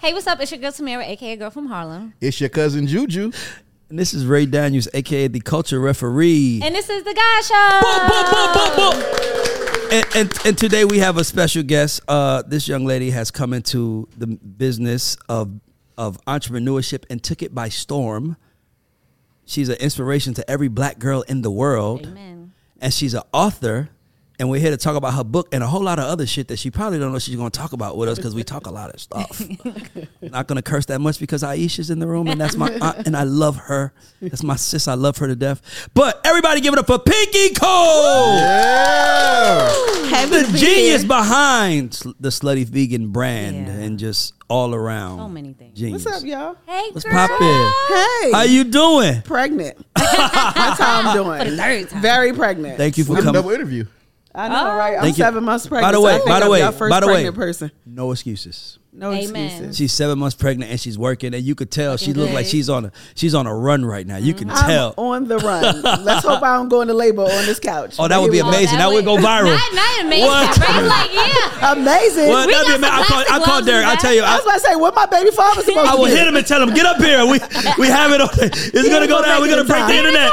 Hey, what's up? It's your girl Tamara, a.k.a. Girl from Harlem. It's your cousin Juju. And this is Ray Daniels, a.k.a. the Culture Referee. And this is the GAUDS Show. Boom, boom, boom, boom, boom. And today we have a special guest. This young lady has come into the business of entrepreneurship and took it by storm. She's an inspiration to every black girl in the world. Amen. And she's an author. And we're here to talk about her book and a whole lot of other shit that she probably don't know she's going to talk about with us because we talk a lot of stuff. Not going to curse that much because Aisha's in the room and that's my aunt and I love her. That's my sis. I love her to death. But everybody give it up for Pinky Cole. Yeah. The genius behind the Slutty Vegan brand and just all around. So many things. Genius. What's up, y'all? Hey, what's poppin'? Hey. How you doing? Pregnant. That's how I'm doing. For the third time. Very pregnant. Thank you for coming. Double interview. I know, right? I'm 7 months pregnant. By the way, no excuses. No excuses. She's 7 months pregnant and she's working, and you could tell she looks like she's on a run right now. You can tell on the run. Let's hope I don't go into labor on this couch. Oh, that would be amazing. That would go viral. Not amazing. Right? Like amazing. Well, that'd be amazing. I call Derek. I tell you, I was about to say, what my baby father's supposed to do? I will hit him and tell him, get up here. We have it on. It's gonna go down. We're gonna break the internet.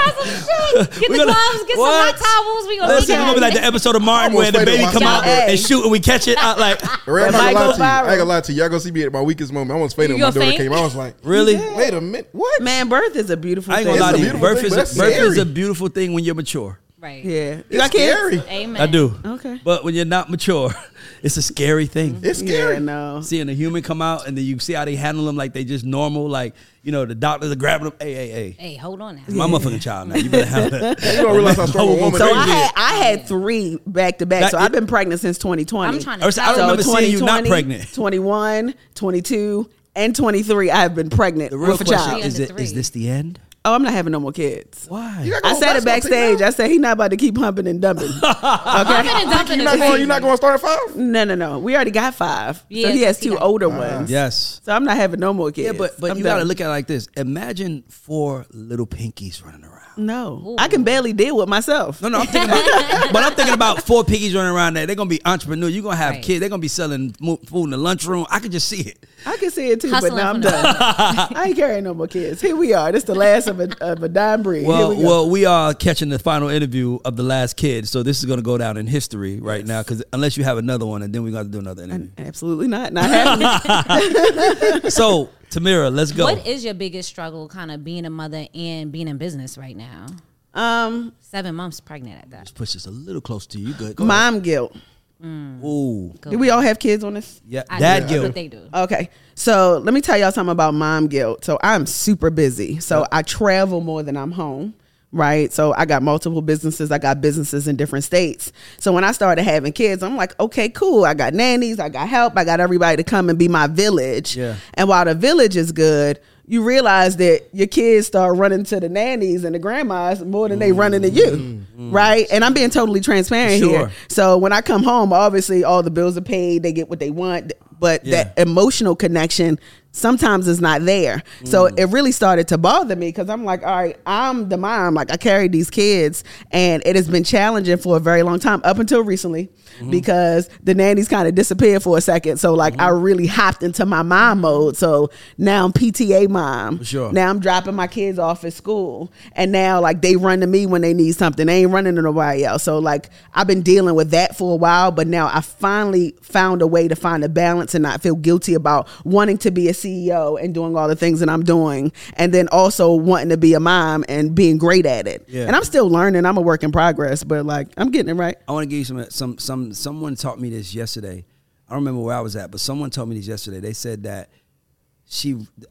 Get the gloves. Get some hot towels. We gonna. It's gonna be like the episode of Martin where the baby come out and shoot and we catch it out like. I ain't gonna lie to you. Y'all gonna see me at my weakest moment. I almost fainted when my daughter came. I was like, really? Yeah. Wait a minute. What? Man, birth is a beautiful thing. I ain't gonna lie to you. Birth is a beautiful thing when you're mature. Right. Yeah. You got kids? Amen. I do. Okay. But when you're not mature, it's a scary thing. It's scary. Yeah, no. Seeing a human come out and then you see how they handle them like they just normal, like, you know, the doctors are grabbing them. Hey. Hey, hold on now. It's my motherfucking child now. You better have that. You don't realize how strong a woman is. So I had three back to back. So I've been pregnant since 2020. I'm trying to I remember seeing you not pregnant. 21, 22, and 23, I have been pregnant. The real question is this the end? Oh, I'm not having no more kids. Why? I said it backstage. I said he's not about to keep humping and dumping. Okay. You're not going to start 5? No. We already got 5. Yes, so he has 2 older ones. Yes. So I'm not having no more kids. Yeah, but you got to look at it like this. Imagine 4 little pinkies running around. No. Ooh. I can barely deal with myself. No, I'm thinking about but I'm thinking about 4 pinkies running around there. They're going to be entrepreneurs. You're going to have kids. They're going to be selling food in the lunchroom. I can just see it. I can see it too, but now I'm done. I ain't carrying no more kids. Here we are. This is the last of a dime breed. Well, we are catching the final interview of the last kid, so this is going to go down in history right now. Because unless you have another one, and then we got to do another interview. Absolutely not happening. So, Tamara, let's go. What is your biggest struggle, kind of being a mother and being in business right now? 7 months pregnant at that. Just push this a little close to you. Good. Go Mom ahead. Guilt. Mm. Ooh. Do we all have kids on this? Yeah, dad guilt. They do. Okay, so let me tell y'all something about mom guilt. So I'm super busy. So I travel more than I'm home. Right. So I got multiple businesses. I got businesses in different states. So when I started having kids, I'm like, okay, cool. I got nannies. I got help. I got everybody to come and be my village. Yeah. And while the village is good, you realize that your kids start running to the nannies and the grandmas more than they running to you. Right. And I'm being totally transparent here. So when I come home, obviously all the bills are paid. They get what they want. But that emotional connection sometimes is not there. So it really started to bother me because I'm like, all right, I'm the mom. Like I carried these kids and it has been challenging for a very long time up until recently because the nannies kind of disappeared for a second. So like I really hopped into my mom mode. So now I'm PTA mom. Sure. Now I'm dropping my kids off at school. And now like they run to me when they need something. They ain't running to nobody else. So like I've been dealing with that for a while, but now I finally found a way to find a balance and not feel guilty about wanting to be a CEO and doing all the things that I'm doing and then also wanting to be a mom and being great at it. Yeah. And I'm still learning. I'm a work in progress, but like I'm getting it right. I want to give you someone taught me this yesterday. I don't remember where I was at, but someone told me this yesterday. They said that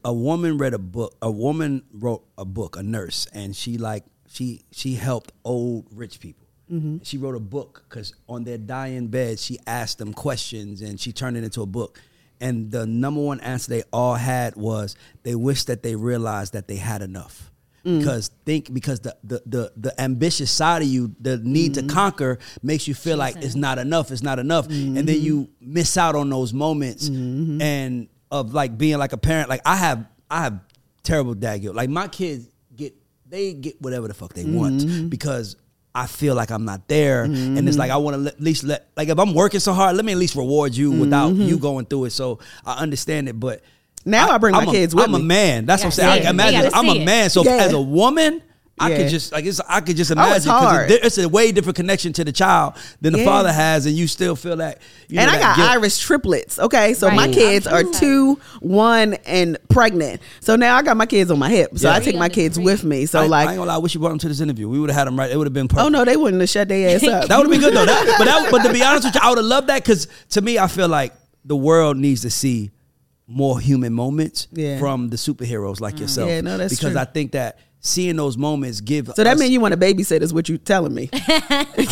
a woman wrote a book, a nurse, and she helped old rich people. Mm-hmm. She wrote a book because on their dying bed, she asked them questions and she turned it into a book. And the number one answer they all had was they wish that they realized that they had enough. Because the ambitious side of you, the need to conquer makes you feel like it's not enough. It's not enough. And then you miss out on those moments and of like being like a parent. Like I have terrible dad guilt. Like my kids get whatever the fuck they want because I feel like I'm not there. And it's like, I want to at least let, like if I'm working so hard, let me at least reward you without you going through it. So I understand it, but Now I bring my kids with me. I'm a man. That's what I'm saying. I imagine I'm a man. So as a woman, I could just like it's, I could just imagine because it's a way different connection to the child than the father has, and you still feel that. You know, and I got guilt. Irish triplets. Okay, so my kids are 2, 1, and pregnant. So now I got my kids on my hip. So I take my kids with me. So I ain't gonna lie, I wish you brought them to this interview. We would have had them right. It would have been perfect. Oh no, they wouldn't have shut their ass up. That would have been good though. But to be honest with you, I would have loved that because to me, I feel like the world needs to see more human moments from the superheroes like yourself. Yeah, no, that's because true. I think that. Seeing those moments give so that means you want a babysitter is what you telling me because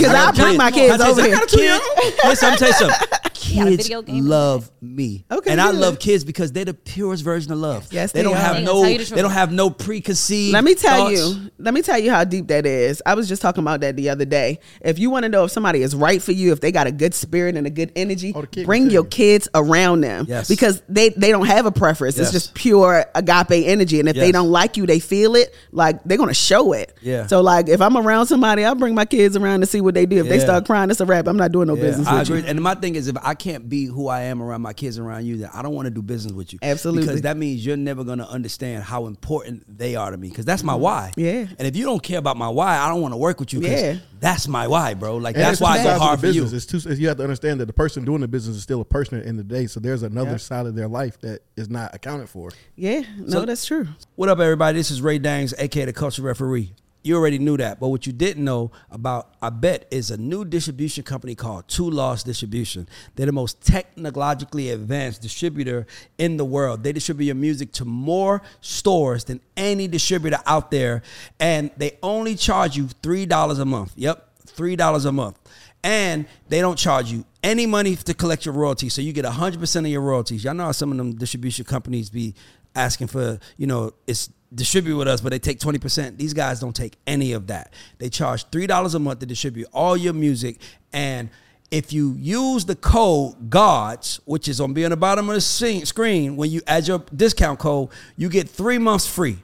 I bring my kids over here. Listen, I'm telling you something. Kids love me, okay, and I love kids because they're the purest version of love. Yes, they don't have they don't have no preconceived. Let me tell you. Let me tell you how deep that is. I was just talking about that the other day. If you want to know if somebody is right for you, if they got a good spirit and a good energy, bring your kids around them because they don't have a preference. It's just pure agape energy, and if they don't like you, they feel it. Like they're gonna show it. Yeah. So like if I'm around somebody, I'll bring my kids around to see what they do. If they start crying, it's a wrap. I'm not doing no business with you. And my thing is if I can't be who I am around my kids around you, then I don't want to do business with you. Absolutely. Because that means you're never gonna understand how important they are to me. Because that's my why. Yeah. And if you don't care about my why, I don't want to work with you because that's my why, bro. Like and that's why I go hard for you. It's you have to understand that the person doing the business is still a person at the end of the day. So there's another side of their life that is not accounted for. Yeah, no, so, that's true. What up everybody? This is Ray Daniels, aka the Culture Referee. You already knew that, but what you didn't know about, I bet, is a new distribution company called Two Loss Distribution. They're the most technologically advanced distributor in the world. They distribute your music to more stores than any distributor out there, and they only charge you $3 a month. Yep, $3 a month. And they don't charge you any money to collect your royalties, so you get 100% of your royalties. Y'all know how some of them distribution companies be asking for, you know, it's distribute with us, but they take 20%. These guys don't take any of that. They charge $3 a month to distribute all your music. And if you use the code GAUDS, which is on be on the bottom of the screen, when you add your discount code, you get 3 months free.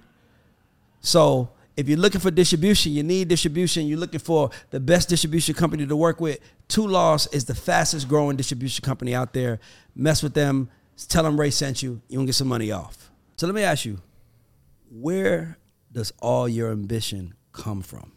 So if you're looking for distribution, you need distribution, you're looking for the best distribution company to work with, Two Loss is the fastest growing distribution company out there. Mess with them. Tell them Ray sent you. You're going to get some money off. So let me ask you, where does all your ambition come from?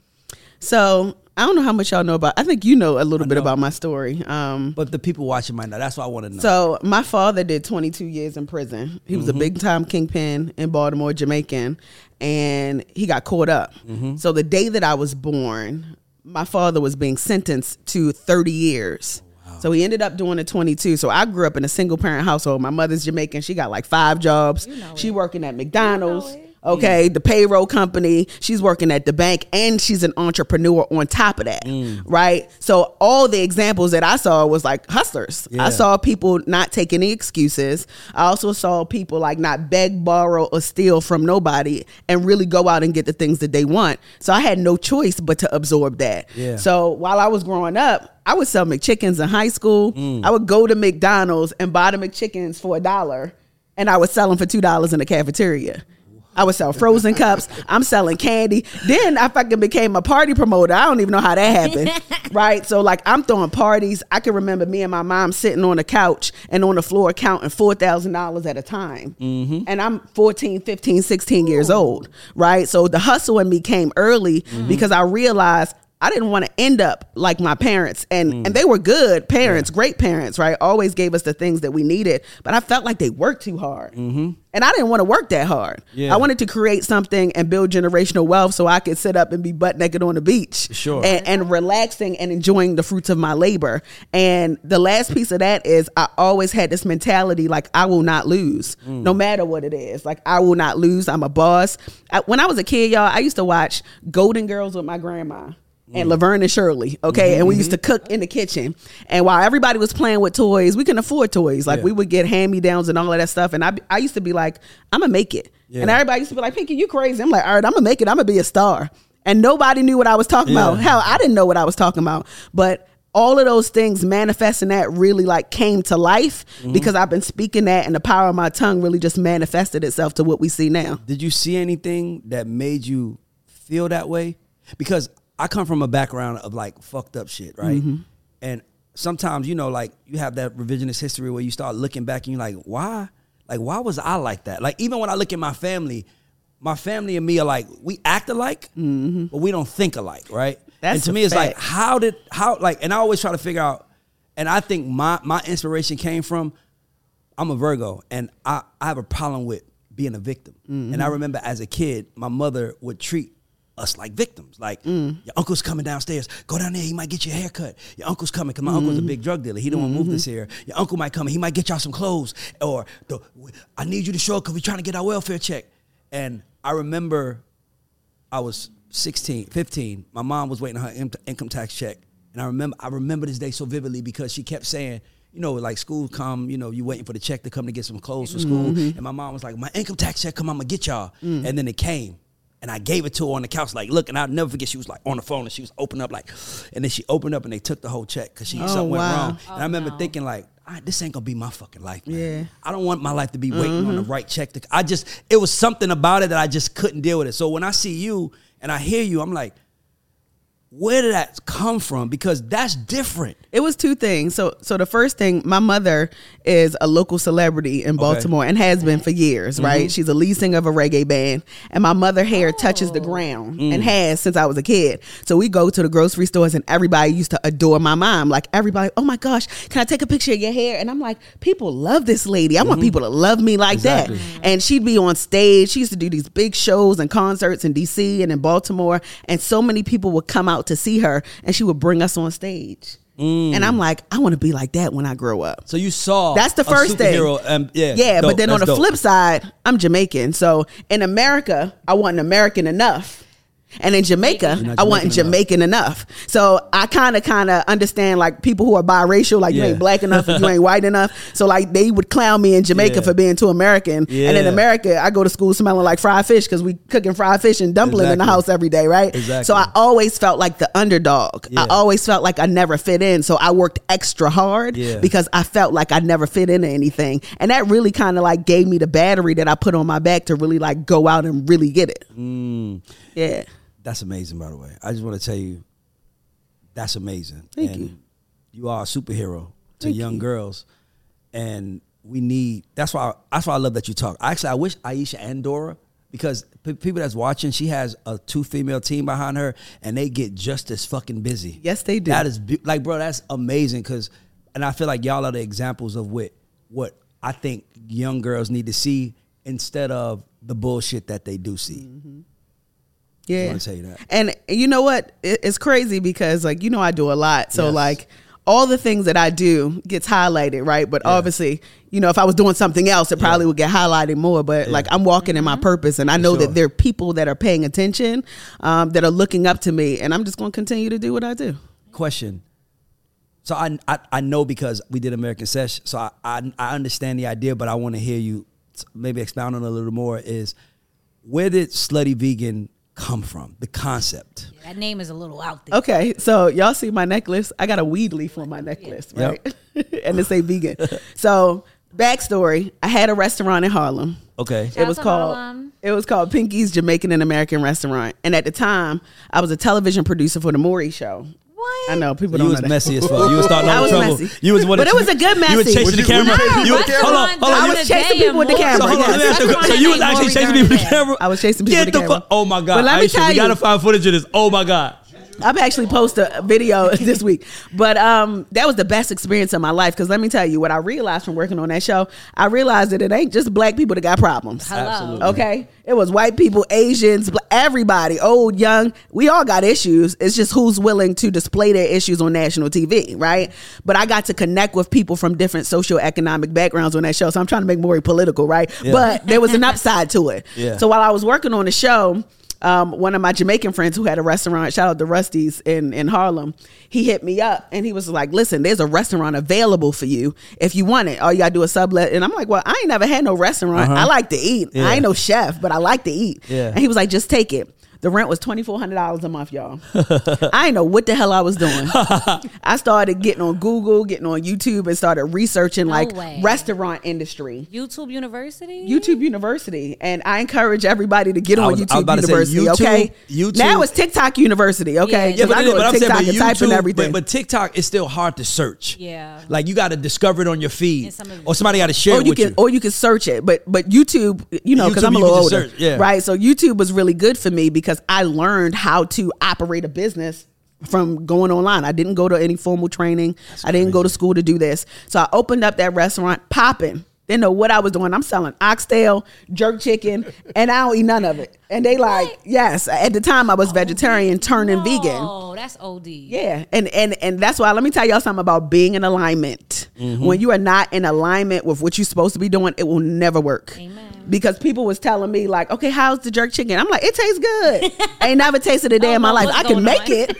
So I don't know how much y'all know about. I think you know a little bit about my story. But the people watching might not. That's what I want to know. So my father did 22 years in prison. He was a big-time kingpin in Baltimore, Jamaican, and he got caught up. So the day that I was born, my father was being sentenced to 30 years. So he ended up doing a 22. So I grew up in a single-parent household. My mother's Jamaican. She got like 5 jobs. You know she working at McDonald's. You know the payroll company. She's working at the bank, and she's an entrepreneur on top of that, right? So all the examples that I saw was like hustlers. I saw people not take any excuses. I also saw people like not beg, borrow, or steal from nobody and really go out and get the things that they want. So I had no choice but to absorb that. So while I was growing up, I would sell McChickens in high school. I would go to McDonald's and buy the McChickens for $1, and I would sell them for $2 in the cafeteria. I would sell frozen cups. I'm selling candy. Then I fucking became a party promoter. I don't even know how that happened. Right? So like I'm throwing parties. I can remember me and my mom sitting on the couch and on the floor counting $4,000 at a time. And I'm 14, 15, 16 years old. Right? So the hustle in me came early because I realized I didn't want to end up like my parents, and they were good parents, great parents, right? Always gave us the things that we needed, but I felt like they worked too hard, and I didn't want to work that hard. I wanted to create something and build generational wealth so I could sit up and be butt naked on the beach, and relaxing and enjoying the fruits of my labor. And the last piece of that is I always had this mentality like I will not lose, no matter what it is. Like I will not lose. I'm a boss. When I was a kid, y'all, I used to watch Golden Girls with my grandma. And Laverne and Shirley, okay? And we used to cook in the kitchen. And while everybody was playing with toys, we couldn't afford toys. Like, we would get hand-me-downs and all of that stuff. And I used to be like, I'm going to make it. And everybody used to be like, Pinky, you crazy. I'm like, all right, I'm going to make it. I'm going to be a star. And nobody knew what I was talking about. Hell, I didn't know what I was talking about. But all of those things manifesting that really like came to life because I've been speaking that, and the power of my tongue really just manifested itself to what we see now. Did you see anything that made you feel that way? Because I come from a background of like fucked up shit, right? And sometimes, you know, like you have that revisionist history where you start looking back and you're like, why? Like, why was I like that? Like, even when I look at my family and me are like, we act alike, mm-hmm. but we don't think alike, right? That's and to me, fact. It's like, how, like, and I always try to figure out, and I think my inspiration came from, I'm a Virgo, and I have a problem with being a victim. Mm-hmm. And I remember as a kid, my mother would treat us like victims. Like, your uncle's coming downstairs. Go down there, he might get your hair cut. Your uncle's coming, because my uncle's a big drug dealer. He don't want to move this here. Your uncle might come, and he might get y'all some clothes. Or, I need you to show up because we're trying to get our welfare check. And I remember I was 16, 15. My mom was waiting on her income tax check. And I remember this day so vividly because she kept saying, you know, like school come, you know, you waiting for the check to come to get some clothes for school. And my mom was like, my income tax check, come, I'm going to get y'all. And then it came. And I gave it to her on the couch, like, look, and I'll never forget, she was like on the phone and she was opening up like, and then she opened up and they took the whole check because something went wrong. Oh, and I remember thinking like, this ain't gonna be my fucking life, man. Yeah. I don't want my life to be waiting on the right check. It was something about it that I just couldn't deal with it. So when I see you and I hear you, I'm like, where did that come from? Because that's different. It was two things. So the first thing, my mother is a local celebrity in Baltimore and has been for years, right? She's a lead singer of a reggae band. And my mother's hair touches the ground and has since I was a kid. So we go to the grocery stores and everybody used to adore my mom. Like everybody, oh my gosh, can I take a picture of your hair? And I'm like, people love this lady. I want people to love me like that. And she'd be on stage. She used to do these big shows and concerts in DC and in Baltimore. And so many people would come out to see her and she would bring us on stage. And I'm like, I want to be like that when I grow up. So you saw that's the first thing. But then on the flip side, I'm Jamaican. So in America, I wasn't American enough. And in Jamaica, I wasn't Jamaican enough. So I kind of understand like people who are biracial, like you ain't black enough and you ain't white enough. So like they would clown me in Jamaica for being too American. Yeah. And in America, I go to school smelling like fried fish because we cooking fried fish and dumplings in the house every day, right? Exactly. So I always felt like the underdog. Yeah. I always felt like I never fit in. So I worked extra hard because I felt like I never fit into anything. And that really kind of like gave me the battery that I put on my back to really like go out and really get it. Yeah. That's amazing, by the way. I just want to tell you, that's amazing. Thank you. You are a superhero to young girls, and we need. That's why I love that you talk. Actually, I wish Aisha and Dora, because people that's watching, she has a 2 female team behind her, and they get just as fucking busy. Yes, they do. That is bro, that's amazing. And I feel like y'all are the examples of what I think young girls need to see instead of the bullshit that they do see. Mm-hmm. Yeah. I want to tell you that. And you know what? It's crazy because, like, you know, I do a lot. So, like, all the things that I do gets highlighted, right? But obviously, you know, if I was doing something else, it probably would get highlighted more. But, like, I'm walking in my purpose. And I know that there are people that are paying attention, that are looking up to me. And I'm just going to continue to do what I do. Question. So, I know because we did American Sesh. So, I understand the idea, but I want to hear you maybe expound on it a little more is where did Slutty Vegan come from, the concept? Yeah, that name is a little out there. Okay, so y'all see my necklace? I got a weed leaf on my necklace, right? Yep. And it say vegan. So backstory, I had a restaurant in Harlem. Okay. It was called Pinky's Jamaican and American Restaurant. And at the time, I was a television producer for the Maury show. What? I know people don't know that. You was messy as fuck. You was starting all the trouble. Messy. But it was a good messy. You were chasing the camera. Hold on. I was chasing people with the camera. So you was actually chasing people with the camera? I was chasing people with the camera. Oh my God. But let me tell you, we gotta find footage of this. Oh my God. I've actually posted a video this week. But that was the best experience of my life. Because let me tell you what I realized from working on that show. I realized that it ain't just black people that got problems. Hello. Absolutely. Okay? It was white people, Asians, everybody, old, young. We all got issues. It's just who's willing to display their issues on national TV, right? But I got to connect with people from different socioeconomic backgrounds on that show. So I'm trying to make more political, right? Yeah. But there was an upside to it. Yeah. So while I was working on the show, one of my Jamaican friends who had a restaurant, shout out to Rusty's in Harlem, he hit me up and he was like, listen, there's a restaurant available for you if you want it. All you gotta do is sublet. And I'm like, well, I ain't never had no restaurant. I like to eat. I ain't no chef, but I like to eat. And he was like, just take it. The rent was $2,400 a month, y'all. I didn't know what the hell I was doing. I started getting on Google, getting on YouTube, and started researching restaurant industry. YouTube University? YouTube University. And I encourage everybody to get on YouTube University, okay? YouTube. Now it's TikTok University, okay? Yeah, but I go to TikTok and type in everything. But TikTok is still hard to search. Yeah. Like, you got to discover it on your feed. Or somebody got to share it with you. Or you can search it. But YouTube, you know, because I'm a little older. Search, yeah. Right? So YouTube was really good for me because I learned how to operate a business from going online. I didn't go to any formal training. That's I didn't crazy. Go to school to do this. So I opened up that restaurant, popping. They know what I was doing. I'm selling oxtail, jerk chicken, and I don't eat none of it. And they like, yes. At the time, I was vegetarian, turning vegan. Oh, that's OD. Yeah. And that's why, let me tell y'all something about being in alignment. Mm-hmm. When you are not in alignment with what you're supposed to be doing, it will never work. Amen. Because people was telling me like, okay, how's the jerk chicken? I'm like, it tastes good. I ain't never tasted a day in my life. I can make it,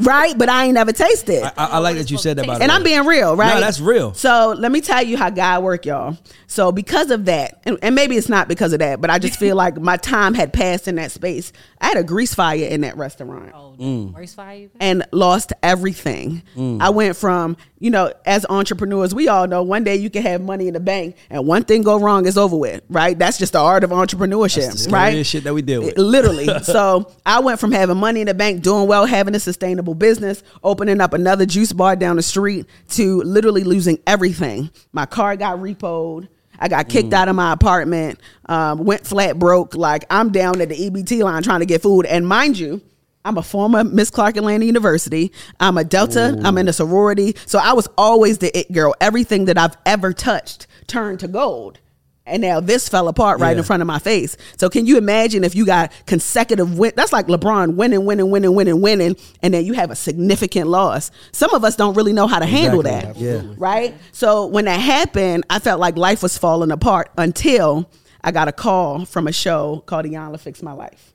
right? But I ain't never tasted. I like that you said that, by the way. And I'm being real, right? No, that's real. So let me tell you how God work, y'all. So because of that, and maybe it's not because of that, but I just feel like my time had passed in that space. I had a grease fire in that restaurant. Oh, grease fire! And lost everything. Mm. I went from, you know, as entrepreneurs, we all know one day you can have money in the bank and one thing go wrong, it's over with, right? That's just the art of entrepreneurship. That's the right? shit that we deal with. Literally. So I went from having money in the bank, doing well, having a sustainable business, opening up another juice bar down the street to literally losing everything. My car got repoed. I got kicked out of my apartment, went flat broke. Like, I'm down at the EBT line trying to get food. And mind you, I'm a former Miss Clark Atlanta University. I'm a Delta. Ooh. I'm in a sorority. So I was always the it girl. Everything that I've ever touched turned to gold. And now this fell apart right in front of my face. So can you imagine if you got consecutive win? That's like LeBron winning, and then you have a significant loss. Some of us don't really know how to handle that, right? So when that happened, I felt like life was falling apart until I got a call from a show called Ayala Fix My Life.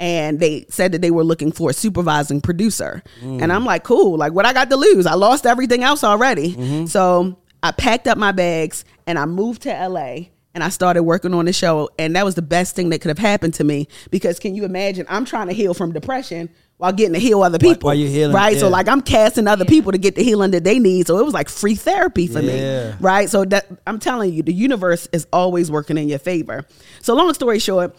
And they said that they were looking for a supervising producer. And I'm like, cool, like what I got to lose? I lost everything else already. So I packed up my bags and I moved to LA. And I started working on the show, and that was the best thing that could have happened to me. Because can you imagine? I'm trying to heal from depression while getting to heal other people. While you're healing, right? Yeah. So like I'm casting other people to get the healing that they need. So it was like free therapy for me, right? So that, I'm telling you, the universe is always working in your favor. So long story short,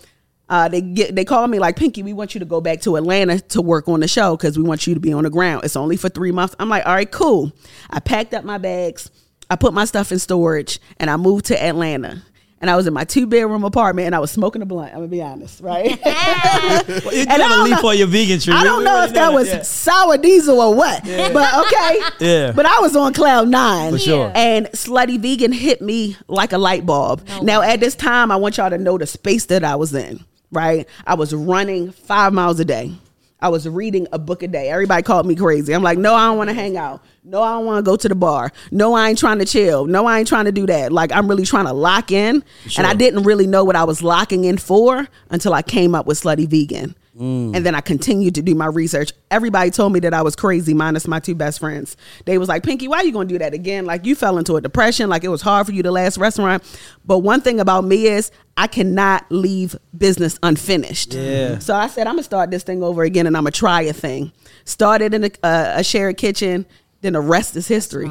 they called me like, Pinky, we want you to go back to Atlanta to work on the show because we want you to be on the ground. It's only for 3 months. I'm like, all right, cool. I packed up my bags, I put my stuff in storage, and I moved to Atlanta. And I was in my 2-bedroom apartment and I was smoking a blunt. I'm going to be honest, right? Well, you never leave on your vegan tree. I don't know if that was sour diesel or what, but okay. But I was on cloud nine. For sure. And Slutty Vegan hit me like a light bulb. No now, at this time, I want y'all to know the space that I was in, right? I was running 5 miles a day. I was reading a book a day. Everybody called me crazy. I'm like, no, I don't want to hang out. No, I don't want to go to the bar. No, I ain't trying to chill. No, I ain't trying to do that. Like, I'm really trying to lock in. Sure. And I didn't really know what I was locking in for until I came up with Slutty Vegan. And then I continued to do my research. Everybody told me that I was crazy, minus my 2 best friends. They was like, Pinky, why are you going to do that again? Like, you fell into a depression. Like, it was hard for you to last restaurant. But one thing about me is I cannot leave business unfinished. So I said, I'm going to start this thing over again, and I'm going to try a thing. Started in a shared kitchen, then the rest is history.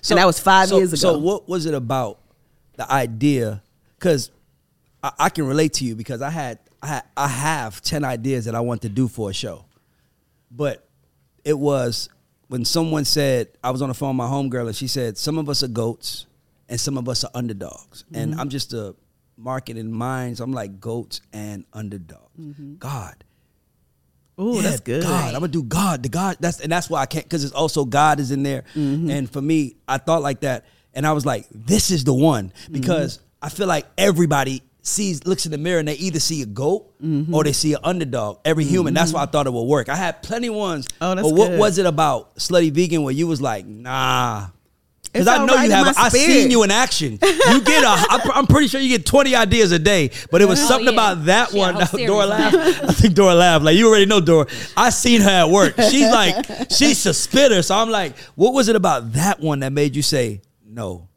So, and that was 5 years ago. So what was it about the idea? Because I can relate to you because I have 10 ideas that I want to do for a show. But it was when someone said, I was on the phone with my homegirl, and she said, some of us are goats and some of us are underdogs. And I'm just a marketing mind, so I'm like goats and underdogs. God. Ooh, that's good. God, I'm going to do God. The God, that's why I can't, because it's also God is in there. And for me, I thought like that. And I was like, this is the one. Because I feel like everybody looks in the mirror and they either see a goat or they see an underdog. Every human, that's why I thought it would work. I had plenty of ones. Oh, that's good. But what was it about Slutty Vegan where you was like, nah? Because I know you have. I seen you in action. You get I'm pretty sure you get 20 ideas a day. But it was something about that one. Dora laughed. I think Dora laughed. Like, you already know Dora. I seen her at work. She's a spitter. So I'm like, what was it about that one that made you say no?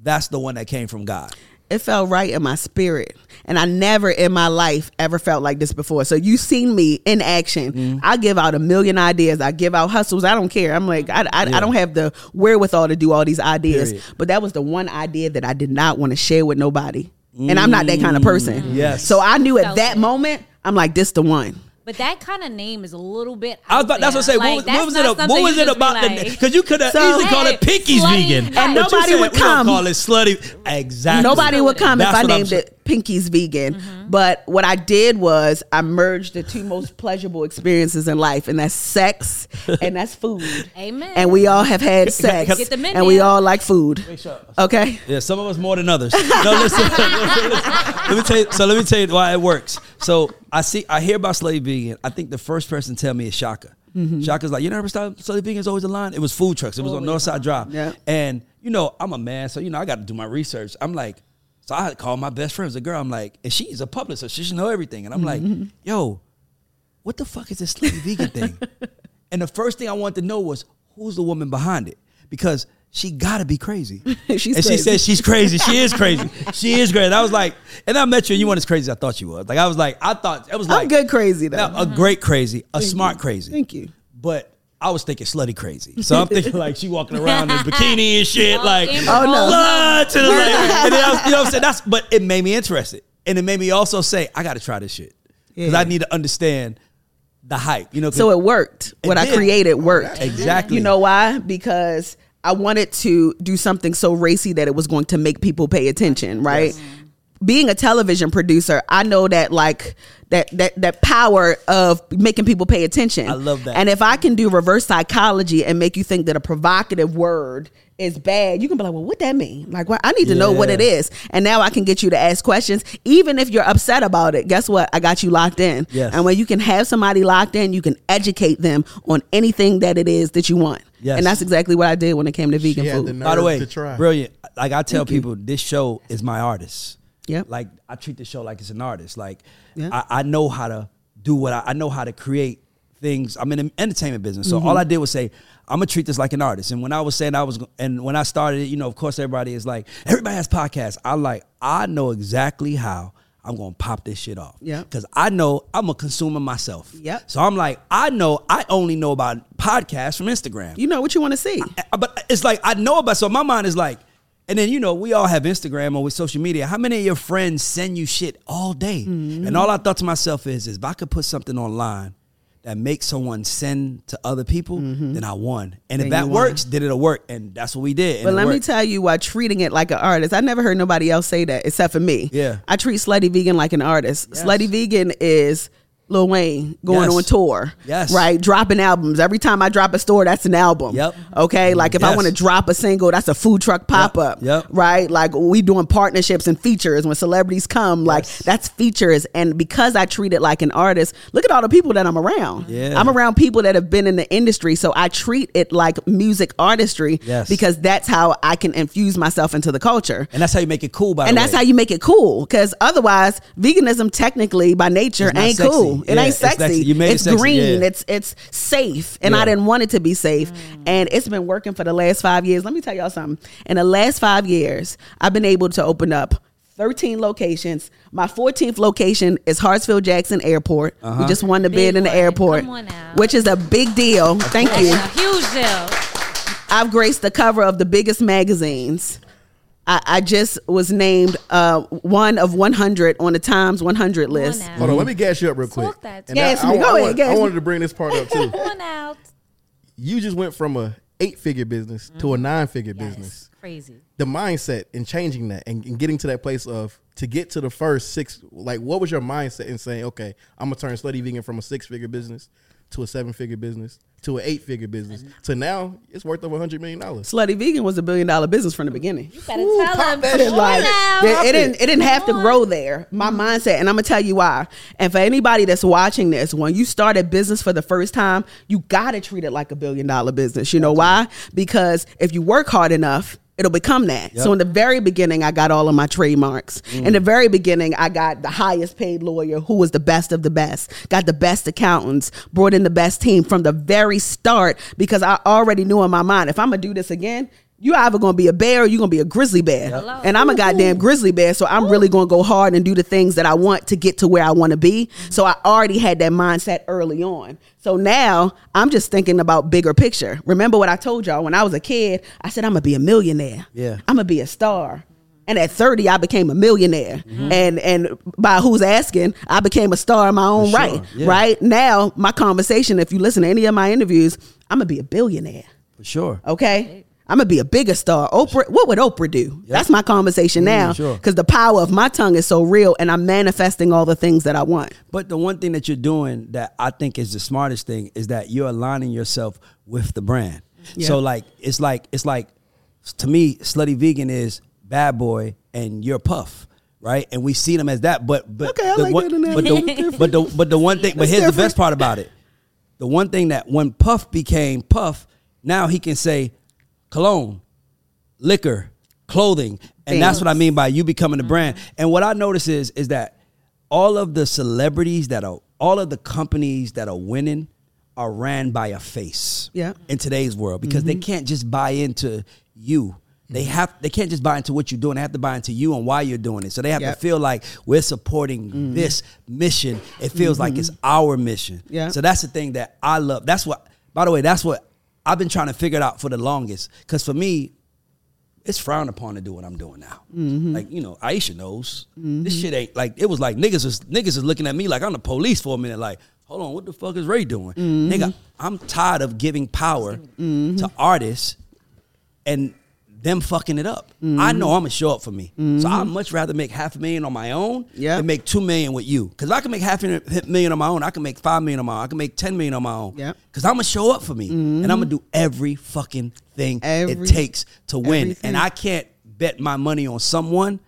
That's the one that came from God. it felt right in my spirit. And I never in my life ever felt like this before. So you seen me in action. Mm-hmm. I give out a million ideas. I give out hustles. I don't care. I'm like, I don't have the wherewithal to do all these ideas. Period. But that was the one idea that I did not want to share with nobody. Mm-hmm. And I'm not that kind of person. Mm-hmm. Yes. So I knew at that moment, I'm like, this the one. But that kind of name is a little bit out there. That's what I say. Like, what was it about the name? Because you could have easily called it Pinky's Vegan. And nobody would come. We don't call it Slutty. Exactly. Nobody would come if I named it Pinky's Vegan. Mm-hmm. But what I did was I merged the two most pleasurable experiences in life, and that's sex and that's food. Amen. And we all have had sex. Get the menu. And we all like food. Okay? Yeah, some of us more than others. No, listen. Let me tell you why it works. So I hear about Slutty Vegan. I think the first person to tell me is Shaka. Mm-hmm. Shaka's like, you never stopped Slutty Vegan is always a line. It was food trucks. It was on Northside Drive. Yeah. And I'm a man, so I got to do my research. I'm like, so I called my best friend, a girl. I'm like, and she's a publicist, so she should know everything. And I'm like, yo, what the fuck is this Slutty Vegan thing? And the first thing I wanted to know was who's the woman behind it, because she gotta be crazy. She said she's crazy. She is crazy. She is crazy. I was like, and I met you and you weren't as crazy as I thought you was. Like I'm good crazy though. No, a great crazy, a Thank smart you. Crazy. Thank you. But I was thinking slutty crazy. So I'm thinking like she walking around in bikini and shit, like slut to the lady. And then I'm saying? But it made me interested. And it made me also say, I gotta try this shit. Because I need to understand the hype. So it worked. I created worked. Exactly. You know why? Because I wanted to do something so racy that it was going to make people pay attention, right? Yes. Being a television producer, I know that that power of making people pay attention. I love that. And if I can do reverse psychology and make you think that a provocative word is bad, you can be like, well, what that mean? Like, well, I need to know what it is. And now I can get you to ask questions. Even if you're upset about it, guess what? I got you locked in. Yes. And when you can have somebody locked in, you can educate them on anything that it is that you want. Yes. And that's exactly what I did when it came to vegan food. By the way, brilliant. Like I tell people, this show is my artist. Yep. Like I treat the show like it's an artist. Like I know how to do what I know how to create things. I'm in the entertainment business. So all I did was say, I'm going to treat this like an artist. And when I was saying when I started it, of course everybody is like, everybody has podcasts. I know exactly how I'm going to pop this shit off. Yeah. Because I know I'm a consumer myself. Yep. So I'm like, I only know about podcasts from Instagram. You know what you want to see. But it's like, I know about, so my mind is like, and then, we all have Instagram or with social media. How many of your friends send you shit all day? Mm-hmm. And all I thought to myself is if I could put something online that makes someone send to other people, then I won. And if that works, then it'll work. And that's what we did. But let me tell you why treating it like an artist. I never heard nobody else say that except for me. Yeah. I treat Slutty Vegan like an artist. Yes. Slutty Vegan is Lil Wayne going on tour, right? Dropping albums. Every time I drop a store, that's an album. Yep. Okay, like if I want to drop a single, that's a food truck pop-up, right? Like we doing partnerships and features when celebrities come, like that's features. And because I treat it like an artist, look at all the people that I'm around. Yeah. I'm around people that have been in the industry, so I treat it like music artistry because that's how I can infuse myself into the culture. And that's how you make it cool, that's how you make it cool, because otherwise, veganism technically, by nature, ain't sexy. Cool. It ain't sexy. It's sexy. Green. Yeah. It's safe. And I didn't want it to be safe. And it's been working for the last 5 years. Let me tell y'all something. In the last 5 years, I've been able to open up 13 locations. My 14th location is Hartsfield Jackson Airport. Uh-huh. We just won the bid in the airport, which is a big deal. Thank you. A huge deal. I've graced the cover of the biggest magazines. I just was named one of 100 on the Times 100 list. Hold on, let me gas you up real quick. I wanted to bring this part up too. You just went from a 8-figure business to a 9-figure business. Crazy. The mindset and changing that and getting to that place of to get to the first 6. Like, what was your mindset in saying, okay, I'm gonna turn Slutty Vegan from a 6-figure business to a 7-figure business, to an 8-figure business. So now it's worth over $100 million. Slutty Vegan was a $1 billion business from the beginning. You better tell him. It didn't have to grow there. My mindset, and I'm gonna tell you why. And for anybody that's watching this, when you start a business for the first time, you gotta treat it like a $1 billion business. You know why? Because if you work hard enough, it'll become that. Yep. So in the very beginning, I got all of my trademarks. In the very beginning, I got the highest paid lawyer who was the best of the best, got the best accountants, brought in the best team from the very start, because I already knew in my mind, if I'm going to do this again, you either gonna be a bear or you gonna be a grizzly bear. Hello. And I'm a goddamn grizzly bear, so I'm really gonna go hard and do the things that I want to get to where I want to be. So I already had that mindset early on. So now I'm just thinking about bigger picture. Remember what I told y'all when I was a kid? I said I'm gonna be a millionaire. Yeah, I'm gonna be a star. And at 30, I became a millionaire. Mm-hmm. And by who's asking, I became a star in my own right. Yeah. Right now, my conversation, if you listen to any of my interviews, I'm going to be a billionaire. For sure. Okay? I'm going to be a bigger star. Oprah, what would Oprah do? Yep. That's my conversation now. Because the power of my tongue is so real and I'm manifesting all the things that I want. But the one thing that you're doing that I think is the smartest thing is that you're aligning yourself with the brand. Yeah. So like, it's like, to me, Slutty Vegan is Bad Boy and you're Puff, right? And we see them as that, but okay, I like that. But the one thing, but here's different. The best part about it. The one thing that when Puff became Puff, now he can say cologne, liquor, clothing, and that's what I mean by you becoming a brand. And what I notice is that all of the celebrities that are, all of the companies that are winning are ran by a face. Yeah. In today's world, because they can't just buy into you. They can't just buy into what you're doing. They have to buy into you and why you're doing it. So they have to feel like we're supporting this mission. It feels like it's our mission. Yeah. So that's the thing that I love. That's what, by the way, that's what I've been trying to figure it out for the longest. Because for me, it's frowned upon to do what I'm doing now. Mm-hmm. Like, you know, Aisha knows. Mm-hmm. This shit ain't like, it was like niggas is looking at me like I'm the police for a minute. Like, hold on, what the fuck is Ray doing? Mm-hmm. Nigga, I'm tired of giving power to artists and them fucking it up. Mm-hmm. I know I'm gonna show up for me. Mm-hmm. So I'd much rather make $500,000 on my own than make $2 million with you. Cause I can make $500,000 on my own. I can make $5 million on my own. I can make $10 million on my own. Yep. Cause I'm gonna show up for me and I'm gonna do every fucking thing it takes to win. Everything. And I can't bet my money on someone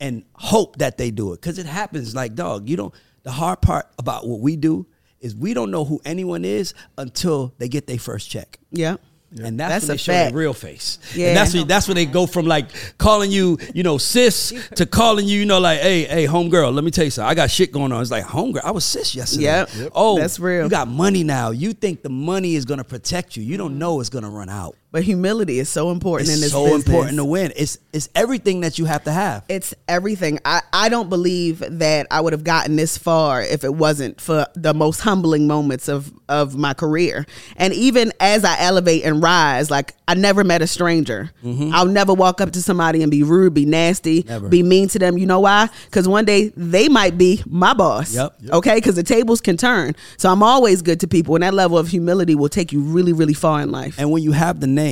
and hope that they do it. Cause it happens like, dog, you don't, the hard part about what we do is we don't know who anyone is until they get their first check. Yeah. Yeah. And that's when they show their real face. Yeah. And that's when they go from like calling you, you know, sis to calling you, you know, like, hey, homegirl, let me tell you something. I got shit going on. It's like, homegirl, I was sis yesterday. Yep. Oh, that's real. You got money now. You think the money is going to protect you. You don't know it's going to run out. But humility is so important in this business. It's so important to win. It's everything that you have to have. It's everything. I don't believe that I would have gotten this far if it wasn't for the most humbling moments of my career. And even as I elevate and rise, like I never met a stranger. Mm-hmm. I'll never walk up to somebody and be rude, be nasty, be mean to them. You know why? Because one day they might be my boss. Yep. Okay? Because the tables can turn. So I'm always good to people. And that level of humility will take you really, really far in life. And when you have the name,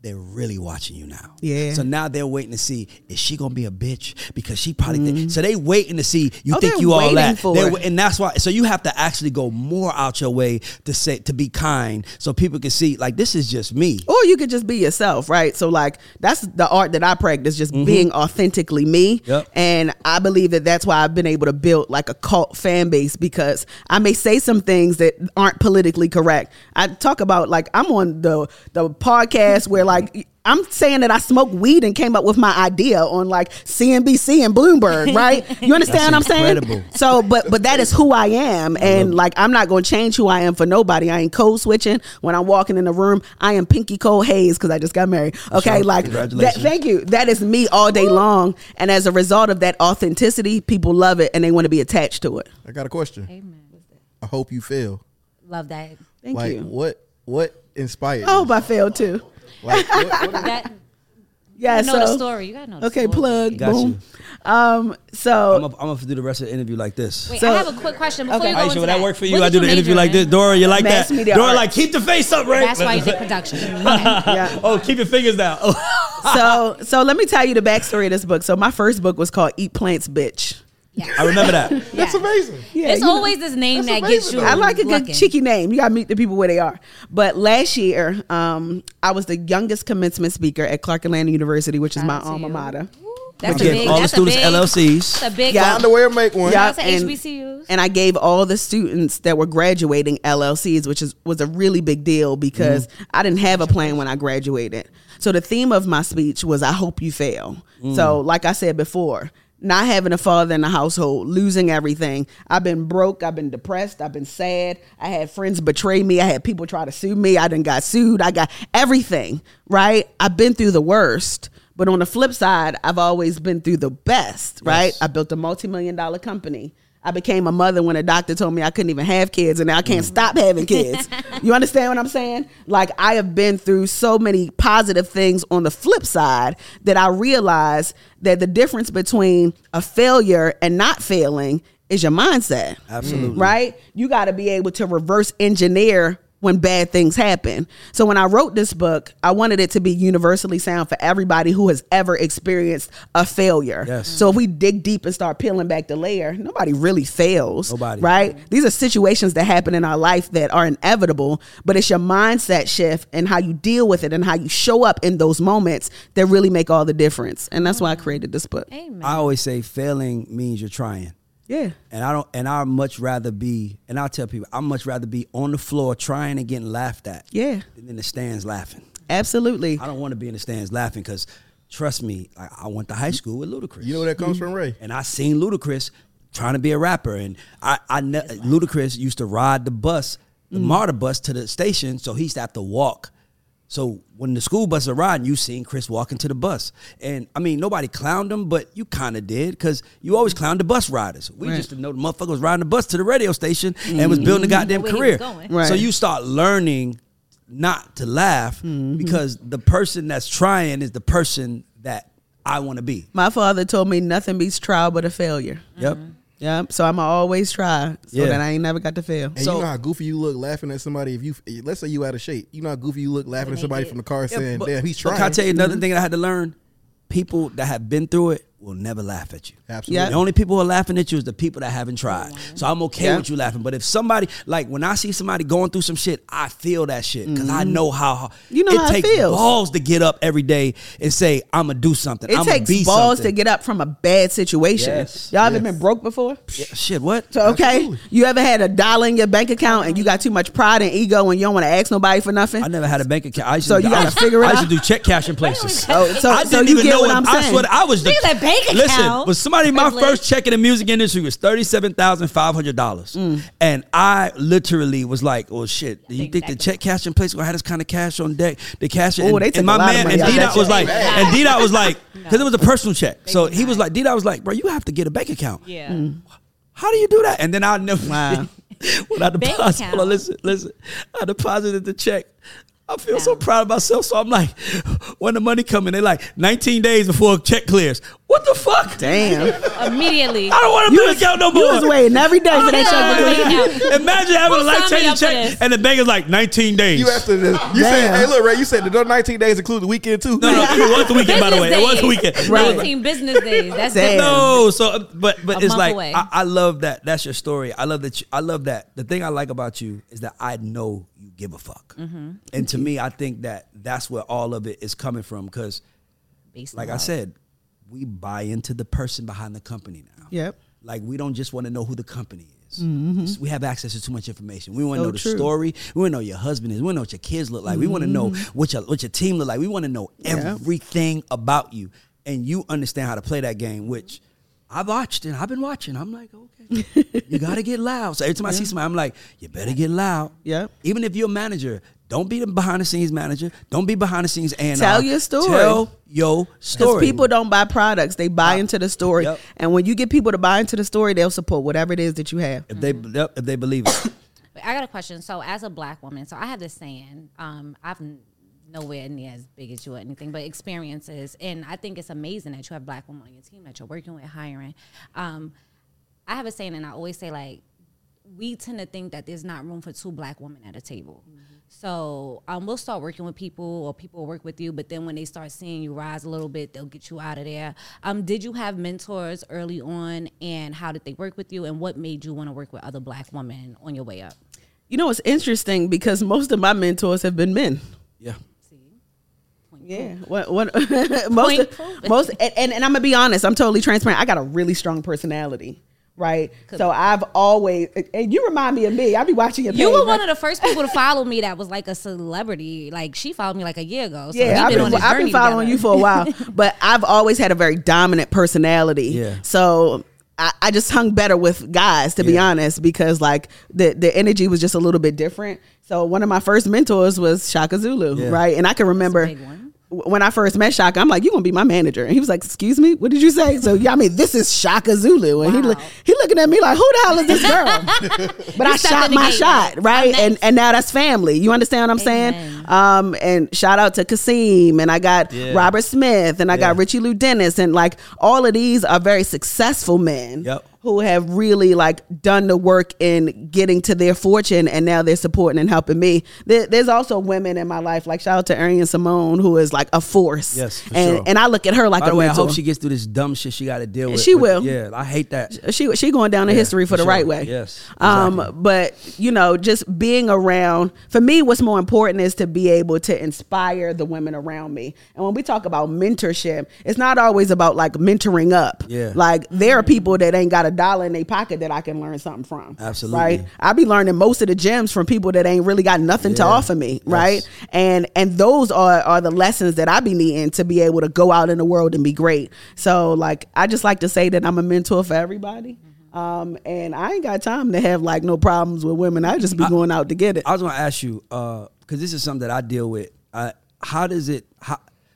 they're really watching you now. Yeah. So now they're waiting to see, is she gonna be a bitch? Because she probably so they waiting to see you think you all that. And that's why. So you have to actually go more out your way to say, to be kind, so people can see like this is just me. Or you could just be yourself, right? So like that's the art that I practice, just being authentically me. Yep. And I believe that that's why I've been able to build like a cult fan base, because I may say some things that aren't politically correct. I talk about like I'm on the podcast where like I'm saying that I smoked weed and came up with my idea on like CNBC and Bloomberg, right? You understand what I'm saying? Incredible. So, but that is who I am. And like, I'm not going to change who I am for nobody. I ain't code switching. When I'm walking in the room, I am Pinky Cole Hayes because I just got married. Okay. Sure. Like, thank you. That is me all day long. And as a result of that authenticity, people love it and they want to be attached to it. I got a question. Amen. I hope you fail. Love that. Thank you. Like, what inspired? Oh, I failed too. Like, what that, yeah, you know the story. You gotta know the story. Okay, plug. Got boom. You. So I'm gonna do the rest of the interview like this. Wait, I have a quick question before you go into that. Would that work for you? I do the interview like this. Dora, you like that? Dora, like keep the face up, right? That's why you did production. Okay. Yeah. Oh, keep your fingers down. So let me tell you the backstory of this book. So my first book was called Eat Plants, Bitch. Yeah. I remember that. That's amazing. Yeah, it's always this name that gets you. I like a good cheeky name. You got to meet the people where they are. But last year, I was the youngest commencement speaker at Clark Atlanta University, which is my alma mater. That's a big. All the students LLCs. That's a big. Find a way to make one. That's HBCUs. And I gave all the students that were graduating LLCs, which was a really big deal because I didn't have a plan when I graduated. So the theme of my speech was "I hope you fail." So, like I said before. not having a father in the household, losing everything. I've been broke. I've been depressed. I've been sad. I had friends betray me. I had people try to sue me. I done got sued. I got everything, right? I've been through the worst. But on the flip side, I've always been through the best, right? Yes. I built a multi-million-dollar company. I became a mother when a doctor told me I couldn't even have kids, and now I can't stop having kids. You understand what I'm saying? Like, I have been through so many positive things on the flip side that I realize that the difference between a failure and not failing is your mindset. Absolutely. Right? You got to be able to reverse engineer when bad things happen. So when I wrote this book, I wanted it to be universally sound for everybody who has ever experienced a failure. Yes. So if we dig deep and start peeling back the layer, nobody really fails. Nobody. Right? These are situations that happen in our life that are inevitable, but it's your mindset shift and how you deal with it and how you show up in those moments that really make all the difference. And that's why I created this book. Amen. I always say failing means you're trying. Yeah. And I tell people, I'd much rather be on the floor trying and getting laughed at. Yeah. Than in the stands laughing. Absolutely. I don't want to be in the stands laughing because, trust me, I went to high school with Ludacris. You know where that comes from, Ray? And I seen Ludacris trying to be a rapper. And Ludacris used to ride the bus, the MARTA bus to the station, so he used to have to walk. So when the school bus arrived, you seen Chris walking to the bus. And, I mean, nobody clowned him, but you kind of did because you always clowned the bus riders. We just didn't know the motherfucker was riding the bus to the radio station and was building a goddamn career. Right. So you start learning not to laugh because the person that's trying is the person that I want to be. My father told me nothing beats trial but a failure. Yep. Yeah, so I'ma always try that I ain't never got to fail. And so, you know how goofy you look laughing at somebody. If you, let's say you out of shape, you know how goofy you look laughing at somebody from the car saying, "Damn, he's trying." Can I tell you another thing that I had to learn? People that have been through it will never laugh at you. Absolutely. Yep. The only people who are laughing at you is the people that haven't tried. Mm-hmm. So I'm okay with you laughing. But if somebody, like when I see somebody going through some shit, I feel that shit because I know how it takes balls to get up every day and say, I'm going to do something. It takes balls to get up from a bad situation. Yes. Y'all ever been broke before? Yeah. Shit, what? So, okay. Absolutely. You ever had $1 in your bank account and you got too much pride and ego and you don't want to ask nobody for nothing? I never had a bank account. I used to do check cashing places. So you get what I'm saying. I swear I was the... Listen, was somebody my first check in the music industry was $37,500. And I literally was like, oh shit, do you think the check cashing place gonna have this kind of cash on deck? The cashier and my man and D-Dot was like, because it was a personal check. So he was like, D-Dot was like, bro, you have to get a bank account. Yeah. How do you do that? And then I never when I deposit, hold on, listen. I deposited the check. I feel so proud of myself. So I'm like, when the money coming, they're like 19 days before check clears. What the fuck? Damn. Immediately. I don't want to do this out no more. You was waiting every day for that check. Imagine having a life-changing check and the bank is like 19 days. You after this. You said, hey, look, Ray, you said the 19 days include the weekend too. No, it was the weekend, by the way. It was the weekend. 19 business days. That's it. No, so, but it's like, I love that. That's your story. I love that. The thing I like about you is that I know you give a fuck. Mm-hmm. And to me, I think that that's where all of it is coming from because, like I said, we buy into the person behind the company now. Yep. Like, we don't just want to know who the company is. Mm-hmm. We have access to too much information. We want to know the story. We want to know your husband is. We want to know what your kids look like. Mm-hmm. We want to know what your team look like. We want to know everything about you. And you understand how to play that game, which I've been watching. I'm like, okay, you got to get loud. So every time I see somebody, I'm like, you better get loud. Yeah. Even if you're a manager, don't be the behind-the-scenes manager. Don't be behind-the-scenes A&R. Tell your story. Because people don't buy products. They buy into the story. Yep. And when you get people to buy into the story, they'll support whatever it is that you have. If they believe it. I got a question. So as a black woman, so I have this saying, I've nowhere near as big as you or anything, but experiences. And I think it's amazing that you have black women on your team that you're working with, hiring. I have a saying, and I always say, like, we tend to think that there's not room for two black women at a table. Mm-hmm. So we'll start working with people or people work with you, but then when they start seeing you rise a little bit, they'll get you out of there. Did you have mentors early on, and how did they work with you, and what made you want to work with other black women on your way up? You know, it's interesting because most of my mentors have been men. Yeah. Yeah, most and I'm gonna be honest. I'm totally transparent. I got a really strong personality, right? So I've always, and you remind me of me. I be watching your page. You were one of the first people to follow me that was like a celebrity. Like she followed me like a year ago. So yeah, I've been following you for a while, but I've always had a very dominant personality. Yeah. So I just hung better with guys, to be honest, because like the energy was just a little bit different. So one of my first mentors was Shaka Zulu, right? And I can remember when I first met Shaka, I'm like, you gonna be my manager? And he was like, excuse me, what did you say? So yeah, I mean, this is Shaka Zulu. And he looking at me like, who the hell is this girl? But I shot my shot, right? And now that's family. You understand what I'm saying? And shout out to Kasim, and I got Robert Smith, and I got Richie Lou Dennis, and like all of these are very successful men. Yep. Who have really like done the work in getting to their fortune, and now they're supporting and helping me. There's also women in my life, like shout out to Arian Simone, who is like a force. Yes, for sure. And I look at her like a mentor. By the way, I hope she gets through this dumb shit she got to deal with. She will. Yeah, I hate that. She going down in history for the right way. Yes. Exactly. But you know, just being around, for me, what's more important is to be able to inspire the women around me. And when we talk about mentorship, it's not always about like mentoring up. Yeah. Like there are people that ain't got a dollar in their pocket that I can learn something from. Absolutely. Right? I be learning most of the gems from people that ain't really got nothing to offer me. Right? Yes. And those are the lessons that I be needing to be able to go out in the world and be great. So like, I just like to say that I'm a mentor for everybody. And I ain't got time to have like no problems with women. I just be going out to get it. I was going to ask you, cause this is something that I deal with.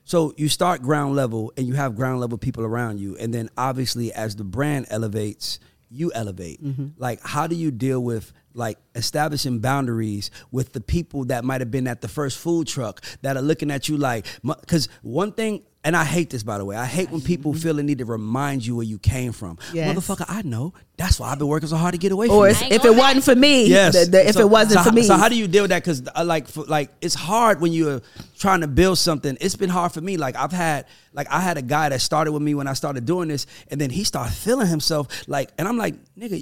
So you start ground level and you have ground level people around you. And then obviously as the brand elevates, you elevate. Mm-hmm. Like how do you deal with like establishing boundaries with the people that might have been at the first food truck that are looking at you like, because one thing, and I hate this, by the way, I hate when people feel the need to remind you where you came from. Yes. Motherfucker, I know. That's why I've been working so hard to get away from it. Or if it wasn't for me, if it wasn't for me. So how do you deal with that? Because like it's hard when you're trying to build something. It's been hard for me. Like I had a guy that started with me when I started doing this, and then he started feeling himself. Like, and I'm like, nigga,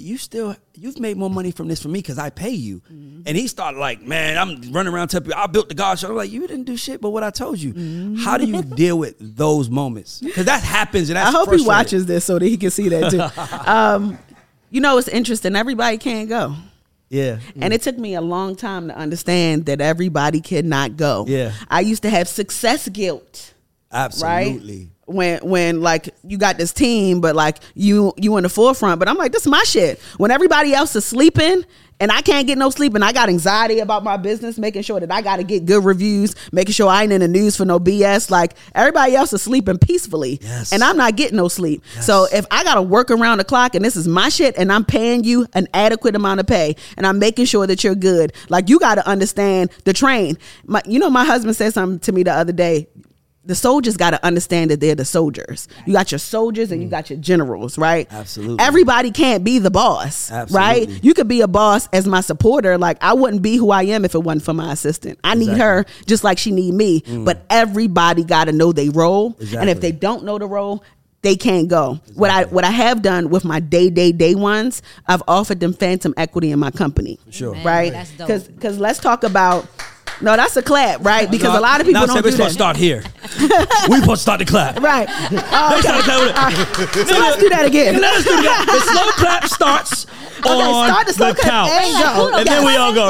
you've made more money from this for me because I pay you. Mm-hmm. And he started like, man, I'm running around telling people I built the GAUDS Show. I'm like, you didn't do shit, but what I told you. Mm-hmm. How do you deal with those moments? Because that happens, and that's frustrating. I hope he watches this so that he can see that too. You know, it's interesting. Everybody can't go. Yeah. And it took me a long time to understand that everybody cannot go. Yeah. I used to have success guilt. Absolutely. Right? When like you got this team, but like you in the forefront, but I'm like, this is my shit. When everybody else is sleeping and I can't get no sleep and I got anxiety about my business, making sure that I got to get good reviews, making sure I ain't in the news for no BS. Like everybody else is sleeping peacefully and I'm not getting no sleep. Yes. So if I got to work around the clock and this is my shit and I'm paying you an adequate amount of pay and I'm making sure that you're good, like you got to understand the train. My husband said something to me the other day. The soldiers got to understand that they're the soldiers. You got your soldiers and you got your generals, right? Absolutely. Everybody can't be the boss, right? You could be a boss as my supporter. Like I wouldn't be who I am if it wasn't for my assistant. I need her just like she need me. But everybody got to know their role. Exactly. And if they don't know the role, they can't go. Exactly. What I have done with my day ones, I've offered them phantom equity in my company. Sure. Right? That's dope. Because let's talk about... No, that's a clap, right? Because a lot of people don't do that. We're supposed to start here. We're supposed to start the clap. Right. So let's do that again. Let us do that. The slow clap starts on the couch. And then we all go,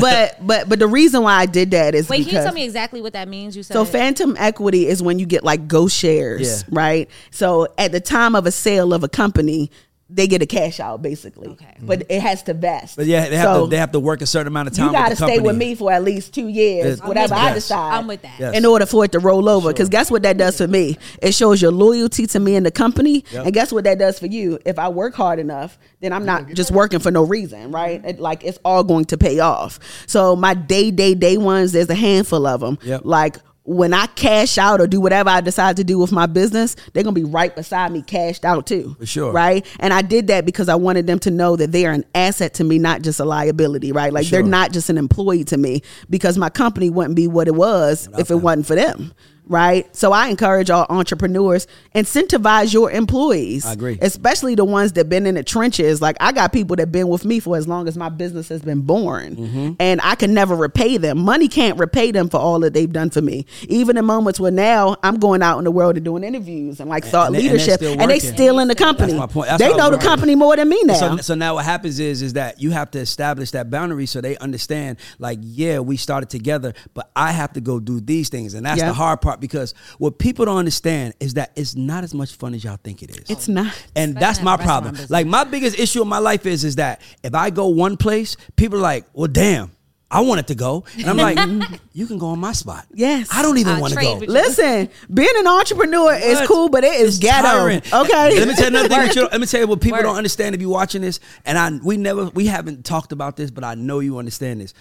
right? But the reason why I did that is because... Wait, can you tell me exactly what that means? You said so phantom equity is when you get like ghost shares, right? So at the time of a sale of a company... They get a cash out basically, but it has to vest. But yeah, they have to work a certain amount of time. You got to stay with me for at least 2 years, whatever I decide. I'm with that in order for it to roll over. Because guess what that does for me? It shows your loyalty to me and the company. Yep. And guess what that does for you? If I work hard enough, then I'm not just working for no reason, right? Like it's all going to pay off. So my day ones, there's a handful of them. Yep. Like. When I cash out or do whatever I decide to do with my business, they're going to be right beside me cashed out too. For sure. Right? And I did that because I wanted them to know that they are an asset to me, not just a liability, right? Like they're not just an employee to me because my company wouldn't be what it was if it wasn't for them. right? So I encourage all entrepreneurs, incentivize your employees. I agree. Especially the ones that been in the trenches. Like, I got people that been with me for as long as my business has been born, mm-hmm. and I can never repay them. Money can't repay them for all that they've done for me. Even in moments where now I'm going out in the world and doing interviews and like thought leadership, and they still in the company. That's my point. They know the company more than me now. So now what happens is that you have to establish that boundary so they understand, like, yeah, we started together, but I have to go do these things. And that's the hard part, because what people don't understand is that it's not as much fun as y'all think it is. It's not. And that's my problem. Like, my biggest issue in my life is that if I go one place, people are like, well, damn, I wanted to go. And I'm like, you can go on my spot. Yes. I don't even want to go. Listen, being an entrepreneur is cool, but it is ghetto. Tiring. Okay. Let me tell you another thing. Let me tell you what people don't understand if you're watching this. And we haven't talked about this, but I know you understand this.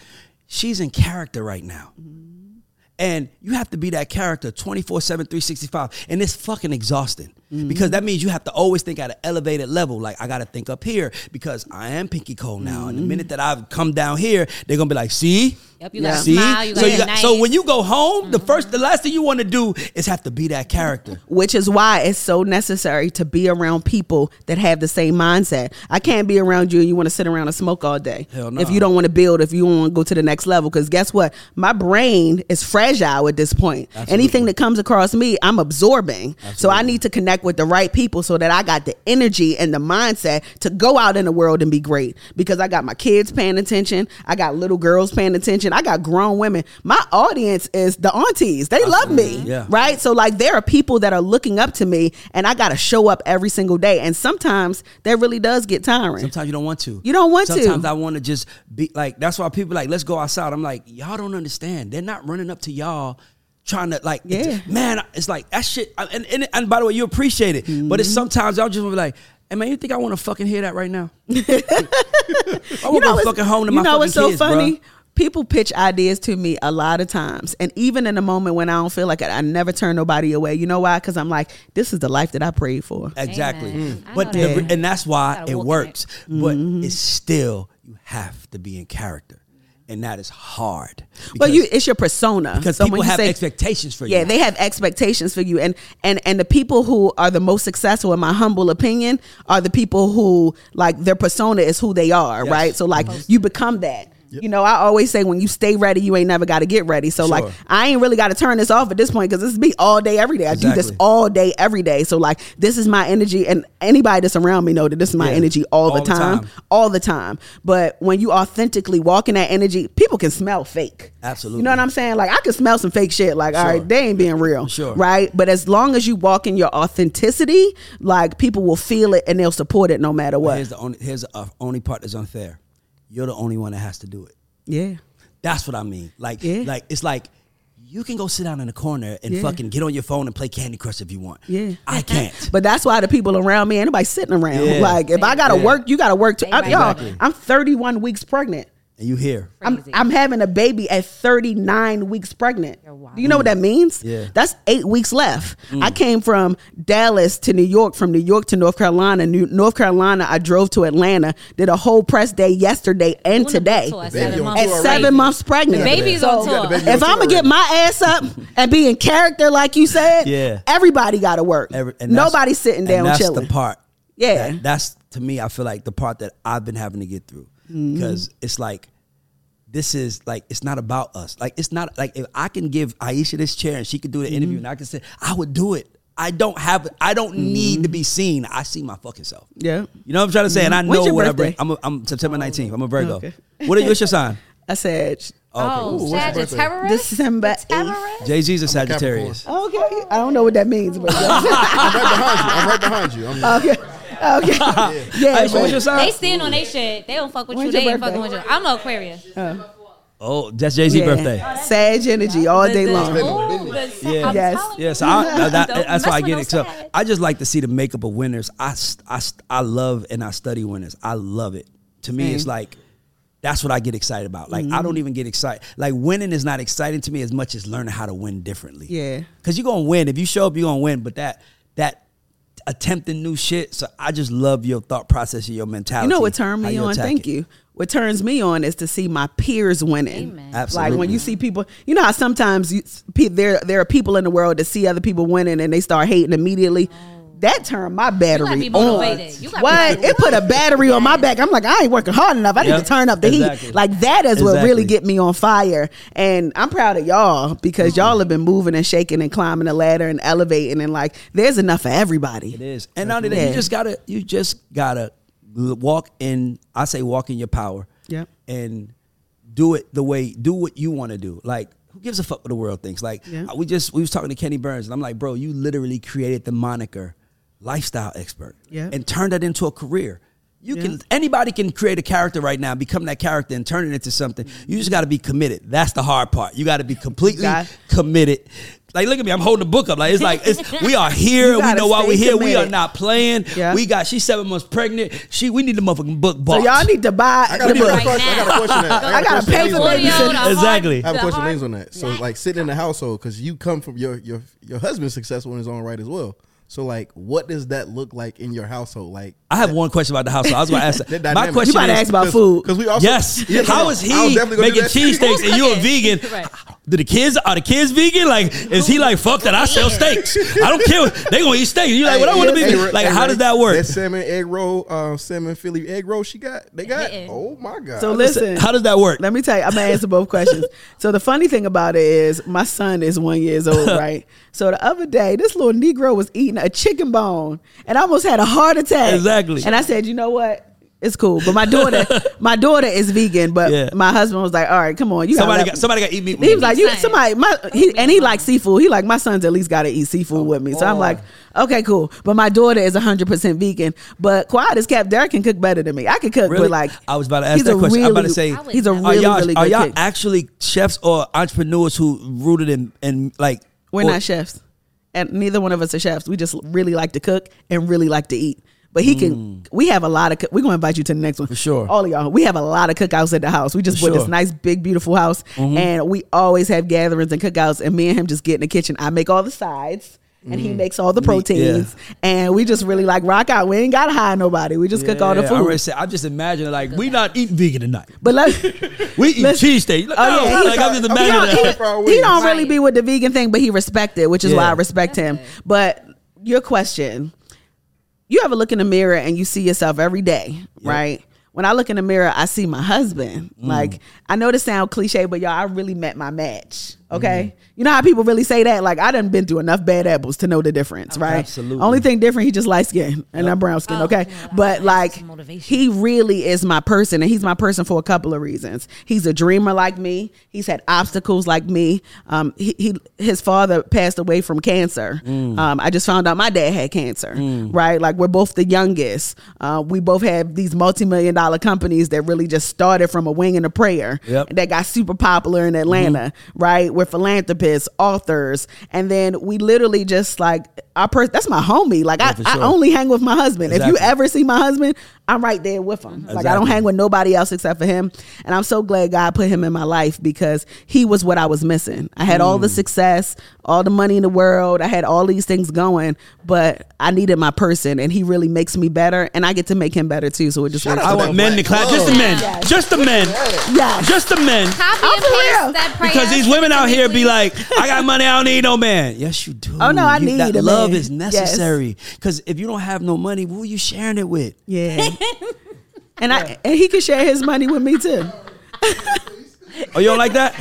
She's in character right now. And you have to be that character 24/7, 365. And it's fucking exhausting. Mm-hmm. Because that means you have to always think at an elevated level. Like, I got to think up here because I am Pinky Cole now. Mm-hmm. And the minute that I've come down here, they're going to be like, see? Yep, you got to smile. You so when you go home, mm-hmm. The last thing you want to do is have to be that character. Which is why it's so necessary to be around people that have the same mindset. I can't be around you and you want to sit around and smoke all day. Hell no. If you don't want to build, if you want to go to the next level. Because guess what? My brain is fragile at this point. Absolutely. Anything that comes across me, I'm absorbing. Absolutely. So I need to connect with the right people so that I got the energy and the mindset to go out in the world and be great, because I got my kids paying attention, I got little girls paying attention, I got grown women. My audience is the aunties. They love me, right? So like, there are people that are looking up to me, and I gotta show up every single day, and sometimes that really does get tiring. Sometimes you don't want to. Sometimes I want to just be like, that's why people like, let's go outside. I'm like, y'all don't understand. They're not running up to y'all trying to like, man, it's like that shit. And by the way, you appreciate it, mm-hmm. but it's sometimes I'll just be like, hey man, you think I want to fucking hear that right now? I want to go fucking home to my fucking kids, bro. You know what's so funny? People pitch ideas to me a lot of times. And even in the moment when I don't feel like it, I never turn nobody away. You know why? Because I'm like, this is the life that I prayed for. Exactly. Mm. But and that's why it works. But it's still, you have to be in character. And that is hard. Well, it's your persona. Because so people have expectations for you. Yeah, they have expectations for you. And the people who are the most successful, in my humble opinion, are the people who, like, their persona is who they are, right? So, like, you become that. Yep. You know, I always say, when you stay ready, you ain't never got to get ready. So, like, I ain't really got to turn this off at this point, because this is me all day, every day. I do this all day, every day. So, like, this is my energy. And anybody that's around me know that this is my energy all the time. But when you authentically walk in that energy, people can smell fake. Absolutely. You know what I'm saying? Like, I can smell some fake shit. Like, all right, they ain't being real. Sure. Right? But as long as you walk in your authenticity, like, people will feel it and they'll support it no matter what. Here's the only part that's unfair. You're the only one that has to do it. Yeah. That's what I mean. Like, like, it's like, you can go sit down in the corner and fucking get on your phone and play Candy Crush if you want. Yeah. I can't. But that's why the people around me, anybody sitting around, like, if I gotta work, you gotta work too. Y'all, I'm 31 weeks pregnant. And you here. I'm having a baby at 39 weeks pregnant. Oh, wow. Do you know what that means? Yeah. That's 8 weeks left. Mm. I came from Dallas to New York, from New York to North Carolina. North Carolina, I drove to Atlanta, did a whole press day yesterday and today. At 7 months pregnant. Baby's on tour. If I'm going to get my ass up and be in character like you said, everybody got to work. Nobody's sitting down chilling. That's the part. Yeah. That's, to me, I feel like the part that I've been having to get through. Because it's like, this is like, it's not about us. Like, it's not like, if I can give Aisha this chair and she could do the interview and I can say, I would do it. I don't need to be seen. I see my fucking self. Yeah. You know what I'm trying to say? And I know what I bring. I'm September 19th. I'm a Virgo. Okay. What's your sign? I said, Sagittarius? December 8th. Jay-Z's a Sagittarius. Okay. I don't know what that means. But I'm right behind you. Okay. Okay. Yeah. They stand on their shit. They don't fuck with you. They ain't fucking with you. I'm an Aquarius. Oh, that's Jay-Z's birthday. Sag energy all day long. So that's why I get it. So I just like to see the makeup of winners. I love and I study winners. I love it. To me, it's like, that's what I get excited about. Like, I don't even get excited. Like, winning is not exciting to me as much as learning how to win differently. Yeah. Because you're going to win. If you show up, you're going to win. But that attempting new shit. So I just love your thought process and your mentality. You know what turned me on? Thank you. What turns me on is to see my peers winning. Amen. Absolutely. Like when you see people, you know how sometimes there are people in the world that see other people winning and they start hating immediately. That turned my battery on. What? It put a battery on my back. I'm like, I ain't working hard enough. I need to turn up the heat. Like that is what really get me on fire. And I'm proud of y'all because y'all have been moving and shaking and climbing the ladder and elevating, and like there's enough for everybody. It is. And now that you just gotta walk in. I say walk in your power. Yeah. And do it the way, do what you want to do. Like, who gives a fuck what the world thinks? Like we was talking to Kenny Burns and I'm like, bro, you literally created the moniker lifestyle expert and turned that into a career. You can, anybody can create a character right now, become that character and turn it into something. You just got to be committed. That's the hard part. You got to be completely committed. Like, look at me. I'm holding the book up. Like, we are here. We know why we're here. Committed. We are not playing. Yeah. She's 7 months pregnant. We need the motherfucking book box. So y'all need to buy. I got a question. I got to pay for babysitter. Exactly. I have a question names on that. So, like, sitting in the household, because you come from your husband's successful in his own right as well. So, like, what does that look like in your household? Like, I have one question about the household. I was going to ask that. My question is, ask about food. Because we also how is he making cheesesteaks and you're a vegan? Right. Are the kids vegan? Like, is he like, fuck that, I sell steaks. I don't care. They going to eat steak. You like, what I want to be? Like, how does that work? That salmon egg roll, salmon Philly egg roll they got? Oh, my God. So, listen. How does that work? Let me tell you. I'm going to answer both questions. So, the funny thing about it is my son is 1 year old, right? So, the other day, this little Negro was eating a chicken bone and I almost had a heart attack. Exactly. And I said, you know what? It's cool. But my daughter is vegan, but my husband was like, all right, come on. Somebody got to eat meat with me. He was like, he likes seafood. He like, my son's at least got to eat seafood with me. So I'm like, okay, cool. But my daughter is 100% vegan. But Quad is kept, Derek can cook better than me. I can cook, really? But like. I was about to ask that question. I'm about to say, he's a really, really good cook. Are y'all actually chefs or entrepreneurs who rooted in like. We're not chefs. And neither one of us are chefs. We just really like to cook and really like to eat. But he can, we have a lot of, we're going to invite you to the next one. For sure. All of y'all. We have a lot of cookouts at the house. We just bought this nice, big, beautiful house. Mm-hmm. And we always have gatherings and cookouts. And me and him just get in the kitchen. I make all the sides. And he makes all the proteins. Yeah. And we just really like rock out. We ain't got to hire nobody. We just cook all the food. I just imagine like, we not eating vegan tonight. But we eat cheesesteak. Like, I'm just imagining that. He don't really be with the vegan thing, but he respect it, which is why I respect him. But your question, you ever look in the mirror and you see yourself every day, right? When I look in the mirror, I see my husband. Like, I know this sound cliche, but y'all, I really met my match. Okay? You know how people really say that? Like, I done been through enough bad apples to know the difference, right? Absolutely. Only thing different, he just light skin and I'm brown skin, okay? Yeah, but like, he really is my person, and he's my person for a couple of reasons. He's a dreamer like me. He's had obstacles like me. His father passed away from cancer. I just found out my dad had cancer, right? Like, we're both the youngest. We both have these multi-million-dollar companies that really just started from a wing and a prayer that got super popular in Atlanta, right? We're philanthropists, authors, and then we literally just like our that's my homie. Like I only hang with my husband. Exactly. If you ever see my husband, I'm right there with him. Exactly. Like I don't hang with nobody else except for him. And I'm so glad God put him in my life because he was what I was missing. I had all the success, all the money in the world. I had all these things going, but I needed my person, and he really makes me better, and I get to make him better too. So it just I want men to clap. Just the men. Yes. Just the men. Yes. Just the men. Copy and paste that prayer. Because these women out here be like, I got money, I don't need no man. Yes, you do. Oh no, I need that. Love is necessary. Because if you don't have no money, who are you sharing it with? Yeah. And he could share his money with me too. Oh, you don't like that?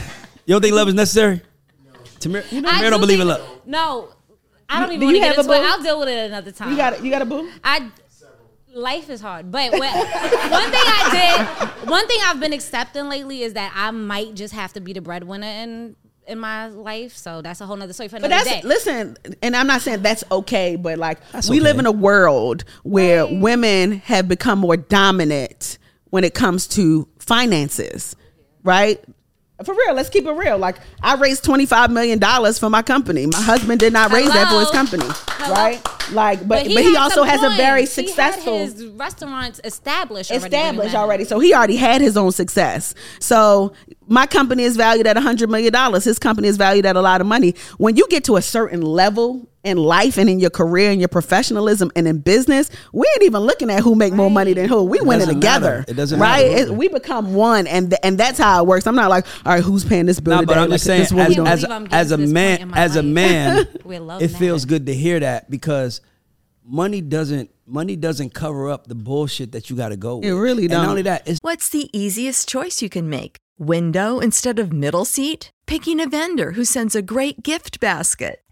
You don't think love is necessary? Tamara, Tamara don't believe in love. No, I don't even want to get into it. I'll deal with it another time. You got a boo? Life is hard, but one thing I've been accepting lately is that I might just have to be the breadwinner in my life. So that's a whole nother story for another day. Listen, and I'm not saying that's okay, but like we live in a world where women have become more dominant when it comes to finances, right? For real, let's keep it real. Like I raised $25 million for my company. My husband did not raise that for his company, right? Like, but he also has a very successful. He had his restaurants established already. So he already had his own success. So my company is valued at $100 million. His company is valued at a lot of money. When you get to a certain level in life and in your career and your professionalism and in business, we ain't even looking at who make more money than who. We win it together. Matter. It doesn't matter. Right? We become one, and that's how it works. I'm not like, all right, who's paying this bill today? But I'm just saying, as a man, it feels good to hear that, because money doesn't cover up the bullshit that you got to go with. It really don't. And not only that, what's the easiest choice you can make? Window instead of middle seat? Picking a vendor who sends a great gift basket?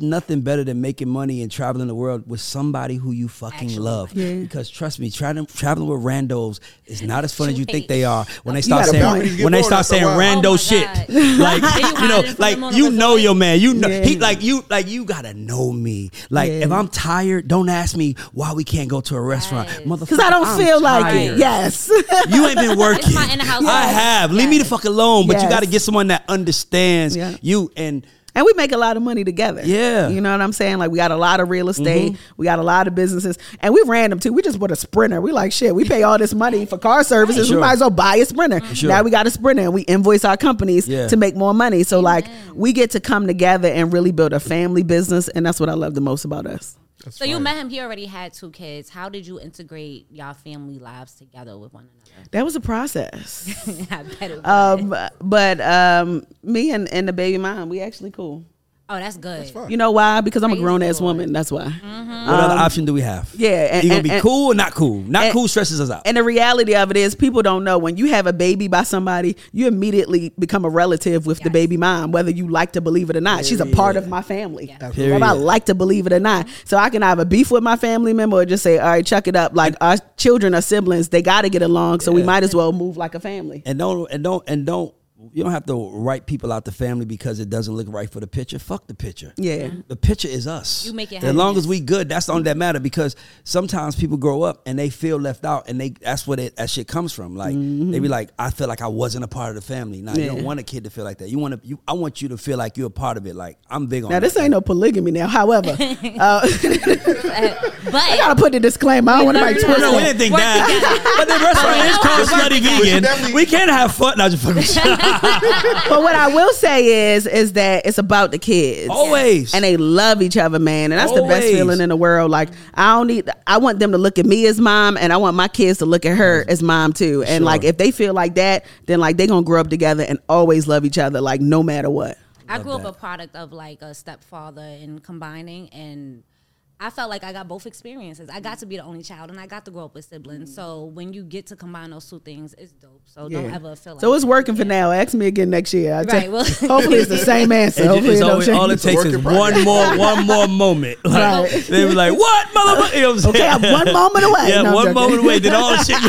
Nothing better than making money and traveling the world with somebody who you fucking love. Yeah. Because trust me, traveling with randos is not as fun as you think they are. When they start saying rando shit, like you know your man. You know he you gotta know me. Like if I'm tired, don't ask me why we can't go to a restaurant, motherfucker. Because I don't feel like it. Yes, you ain't been working. It's my in-house I have. Leave me the fuck alone. But you gotta get someone that understands you and. And we make a lot of money together. Yeah. You know what I'm saying? Like, we got a lot of real estate. Mm-hmm. We got a lot of businesses. And we random, too. We just bought a Sprinter. We like, shit, we pay all this money for car services. Sure. We might as well buy a Sprinter. Mm-hmm. Sure. Now we got a Sprinter, and we invoice our companies to make more money. So, like, we get to come together and really build a family business. And that's what I love the most about us. That's so funny. You met him. He already had two kids. How did you integrate y'all family lives together with one another? That was a process. I bet it was. But me and the baby mom, we actually cool. Oh, that's good. That's you know why? Because I'm a grown ass woman. That's why. Mm-hmm. What other option do we have? Yeah, and, you gonna be cool or not cool? Not cool stresses us out. And the reality of it is, people don't know when you have a baby by somebody, you immediately become a relative with the baby mom, whether you like to believe it or not. Period. She's a part of my family, whether I like to believe it or not. So I can have a beef with my family member or just say, all right, chuck it up. Like our children are siblings, they got to get along, so we might as well move like a family. And don't. You don't have to write people out the family because it doesn't look right for the picture. Fuck the picture. Yeah. The picture is us. You make it happen. As long as we good, that's the only that matter, because sometimes people grow up and they feel left out, and that's where that shit comes from. Like they be like, I feel like I wasn't a part of the family. Now you don't want a kid to feel like that. I want you to feel like you're a part of it. Like I'm big on that. Now this ain't no polygamy now. However, but I gotta put the disclaimer. I don't want to twist. No, we didn't think that. But the restaurant is called Slutty Vegan. We can't have fun. No, just fucking shit. But what I will say is that it's about the kids. Always. And they love each other, man. And that's the best feeling in the world. Like, I want them to look at me as mom, and I want my kids to look at her as mom too. And like, if they feel like that, then like they gonna grow up together and always love each other, like no matter what. I grew up a product of like a stepfather and combining, and I felt like I got both experiences. I got to be the only child, and I got to grow up with siblings. Mm-hmm. So when you get to combine those two things, it's dope. So don't ever feel like so it's working for now. Ask me again next year. Hopefully it's the same answer. All it takes is one more moment. Like, they be like, what, motherfucker? You know what I'm saying? Okay, I'm one moment away. Yeah, no, one moment away. Then all the shit.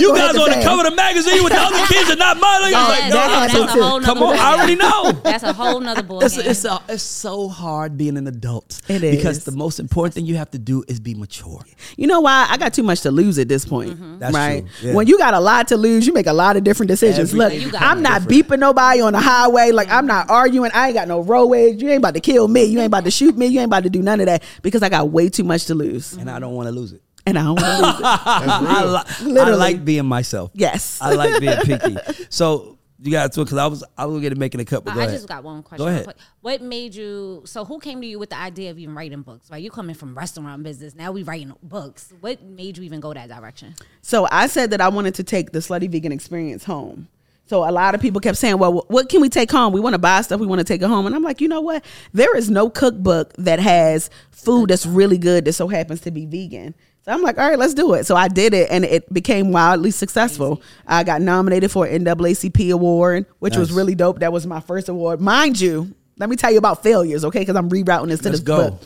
You guys on the cover of the magazine with the other kids and not modeling. Come on, I already know. That's a whole nother boy. It's so hard being an adult. It is. Because the most important thing you have to do is be mature. You know why? I got too much to lose at this point. Mm-hmm. That's right. True. Yeah. When you got a lot to lose, you make a lot of different decisions. Look, I'm not beeping nobody on the highway. Like, I'm not arguing. I ain't got no road rage. You ain't about to kill me. You ain't about to shoot me. You ain't about to do none of that, because I got way too much to lose. And I don't want to lose it. and I don't want to lose it. I like being myself. Yes. I like being Pinky. So you got to, because I was going to make it a couple. I just got one question. Go ahead. What made you, so who came to you with the idea of even writing books? Right? You coming from restaurant business. Now we writing books. What made you even go that direction? So I said that I wanted to take the Slutty Vegan experience home. So a lot of people kept saying, well, what can we take home? We want to buy stuff. We want to take it home. And I'm like, you know what? There is no cookbook that has food that's really good that so happens to be vegan. I'm like, all right, let's do it. So I did it, and it became wildly successful. Crazy. I got nominated for an NAACP award, which was really dope. That was my first award. Mind you, let me tell you about failures, okay, because I'm rerouting this to this book.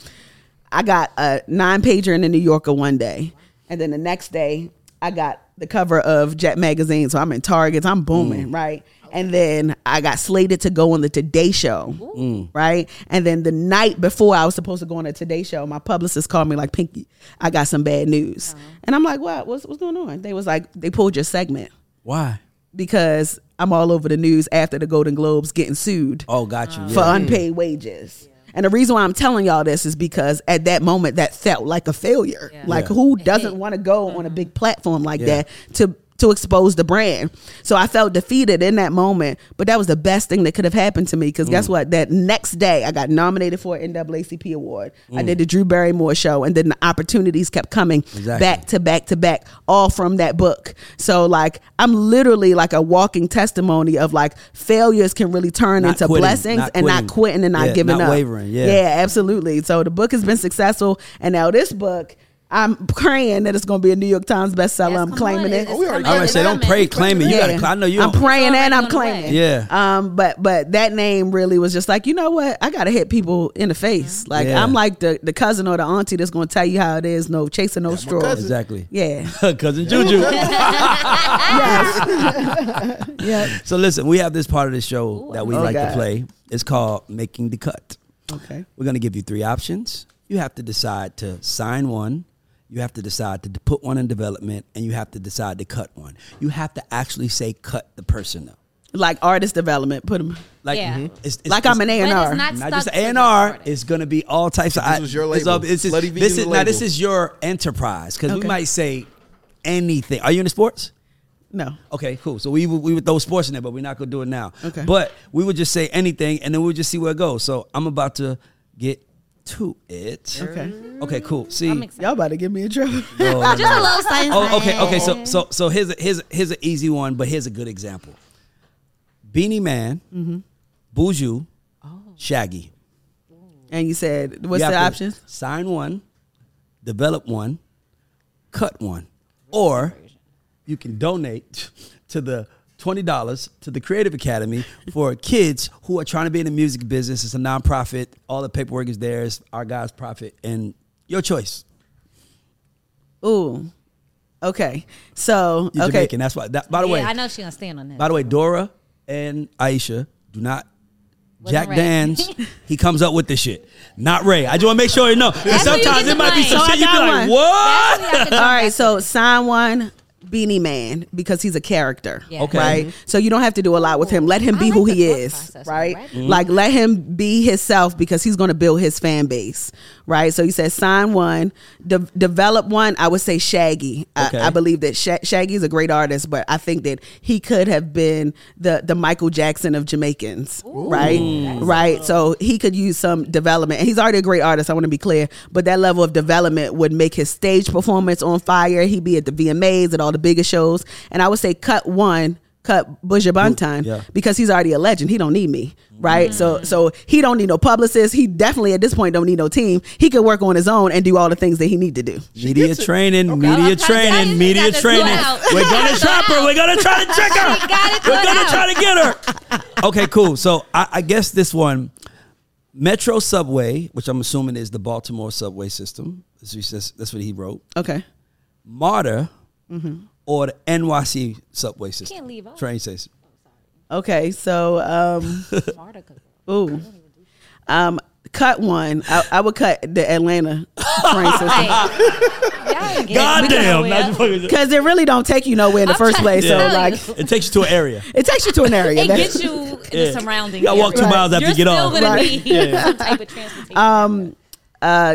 I got a 9-pager in the New Yorker one day, and then the next day I got the cover of Jet Magazine. So I'm in Targets. I'm booming, right? And then I got slated to go on the Today Show, right? And then the night before I was supposed to go on the Today Show, my publicist called me like, Pinky, I got some bad news. And I'm like, what? What's going on? They was like, they pulled your segment. Why? Because I'm all over the news after the Golden Globes getting sued. Oh, got you. For unpaid wages. Yeah. And the reason why I'm telling y'all this is because at that moment, that felt like a failure. Yeah. Like who doesn't want to go on a big platform like that to expose the brand? So I felt defeated in that moment, but that was the best thing that could have happened to me, because guess what? That next day I got nominated for an NAACP award. I did the Drew Barrymore show, and then the opportunities kept coming back to back to back, all from that book. So like I'm literally like a walking testimony of like failures can really turn into blessings, and not quitting and not giving up. Wavering. Yeah, absolutely. So the book has been successful, and now this book, I'm praying that it's going to be a New York Times bestseller. I'm claiming it. I'm going to say, don't pray, claim it. You got to. I know you. I'm praying and I'm claiming. Yeah. But that name really was just like, you know what? I got to hit people in the face. Like I'm like the cousin or the auntie that's going to tell you how it is. No chasing, no straw. Exactly. Yeah. Cousin Juju. Yes. Yep. So listen, we have this part of the show that we like to play. It's called Making the Cut. Okay. We're going to give you three options. You have to decide to sign one. You have to decide to put one in development, and you have to decide to cut one. You have to actually say cut the person up. Like artist development, put them. Like, it's like I'm an A&R. Not just A&R, it's going to be all types of. This was your label. This is your enterprise, because we might say anything. Are you into sports? No. Okay, cool. So we would throw sports in there, but we're not going to do it now. Okay. But we would just say anything, and then we would just see where it goes. So I'm about to get to it. Okay, cool. See, y'all about to get me in trouble. No. Just a little science. Okay. So here's an easy one, but here's a good example. Beanie Man, Buju, Shaggy. And you said, what's the options? Sign one, develop one, cut one, or you can donate to the $20 to the Creative Academy for kids who are trying to be in the music business. It's a nonprofit. All the paperwork is there. It's our guy's profit. And your choice. Ooh. Okay. So, you're Jamaican. That's why. By the way. I know she's going to stand on that. By the way, Dora and Aisha do not. Jack Dan's, he comes up with this shit. Not Ray. I just want to make sure you know. And sometimes it might be some shit you be like, what? All right. So, sign one. Beanie Man, because he's a character, right? So you don't have to do a lot with him. Let him be who he is, right? Like let him be himself, because he's going to build his fan base, right? So he says sign one, develop one. I would say Shaggy. I believe that Shaggy is a great artist, but I think that he could have been the Michael Jackson of Jamaicans, right? Cool. So he could use some development, and he's already a great artist. I want to be clear, but that level of development would make his stage performance on fire. He'd be at the VMAs, at all the biggest shows. And I would say cut one, cut Buju Banton, because he's already a legend. He don't need me, right? So he don't need no publicist. He definitely at this point don't need no team. He could work on his own and do all the things that he need to do. Media training. We're gonna trap her. We're gonna try to trick her. We're gonna try to get her. Okay, cool. So I guess this one, Metro Subway, which I'm assuming is the Baltimore subway system. That's what he wrote. Okay. Martyr. Or the NYC subway system. Can't leave off. Train station. Okay, so cut one. I would cut the Atlanta train system. Goddamn, because it really don't take you nowhere in the first place. So like, it takes you to an area. It takes you to an area. It gets you in the surrounding. You gotta walk 2 miles after you get off. You're still gonna need some type of transportation.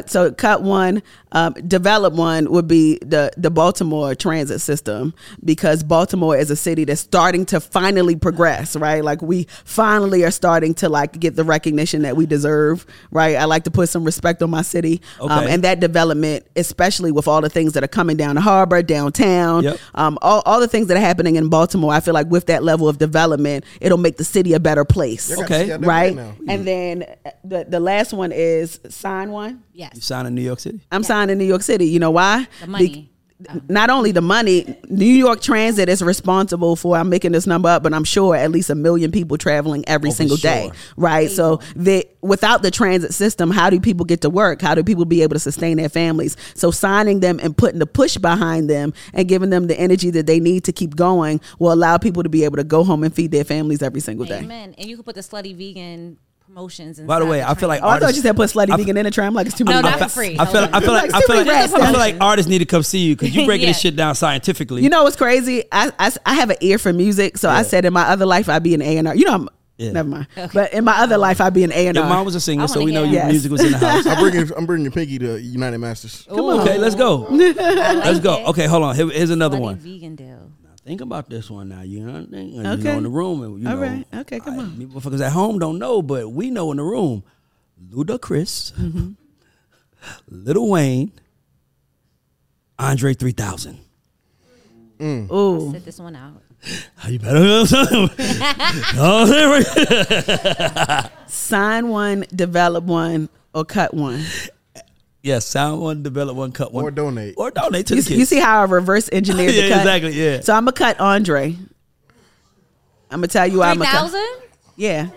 So cut one, develop one would be the Baltimore transit system, because Baltimore is a city that's starting to finally progress, right? Like we finally are starting to like get the recognition that we deserve, right? I like to put some respect on my city. Okay. And that development, especially with all the things that are coming down the harbor, downtown, yep. All the things that are happening in Baltimore, I feel like with that level of development, it'll make the city a better place. Okay. Right? And then the last one is sign one. Yes. You sign in New York City? I'm signed in New York City. You know why? The money. Not only the money, New York Transit is responsible for, I'm making this number up, but I'm sure at least 1 million people traveling every single day, right? So without the transit system, how do people get to work? How do people be able to sustain their families? So signing them and putting the push behind them and giving them the energy that they need to keep going will allow people to be able to go home and feed their families every single day. Amen. And you can put the Slutty Vegan promotions. By the way, I feel like artists, I thought you said put Slutty Vegan in a tram, like it's too much. No, not for free. I feel like artists need to come see you because you're breaking this shit down scientifically. You know what's crazy? I have an ear for music, so I said in my other life I'd be an A&R. You know, never mind. Okay. But in my other life I'd be an A&R. Your mom was a singer, so we know your music was in the house. I'm bringing Pinky to United Masters. Come on. Okay, let's go. Let's go. Okay, hold on. Here's another one. Vegan deal. Think about this one now. You know what I mean? Okay. You know in the room. And, you all know, right. Okay, come on. Motherfuckers at home don't know, but we know in the room. Ludacris, mm-hmm. Lil Wayne, Andre 3000. Mm. Ooh. Set this one out. You better know something. Sign one, develop one, or cut one. Yeah, sign one, develop one, cut one. Or donate to the kids. You see how I reverse engineered the cut? Exactly, yeah. So I'm going to cut Andre. I'm going to tell you why I'm going to cut. 3,000? Yeah.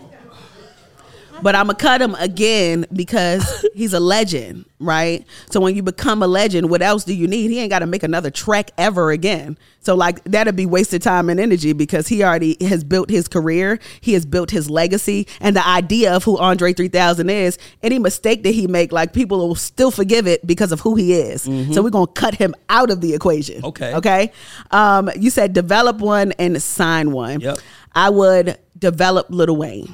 But I'm going to cut him again because he's a legend, right? So when you become a legend, what else do you need? He ain't got to make another track ever again. So like that'd be wasted time and energy because he already has built his career. He has built his legacy. And the idea of who Andre 3000 is, any mistake that he make, like people will still forgive it because of who he is. Mm-hmm. So we're going to cut him out of the equation. Okay. You said develop one and sign one. Yep. I would develop Lil Wayne.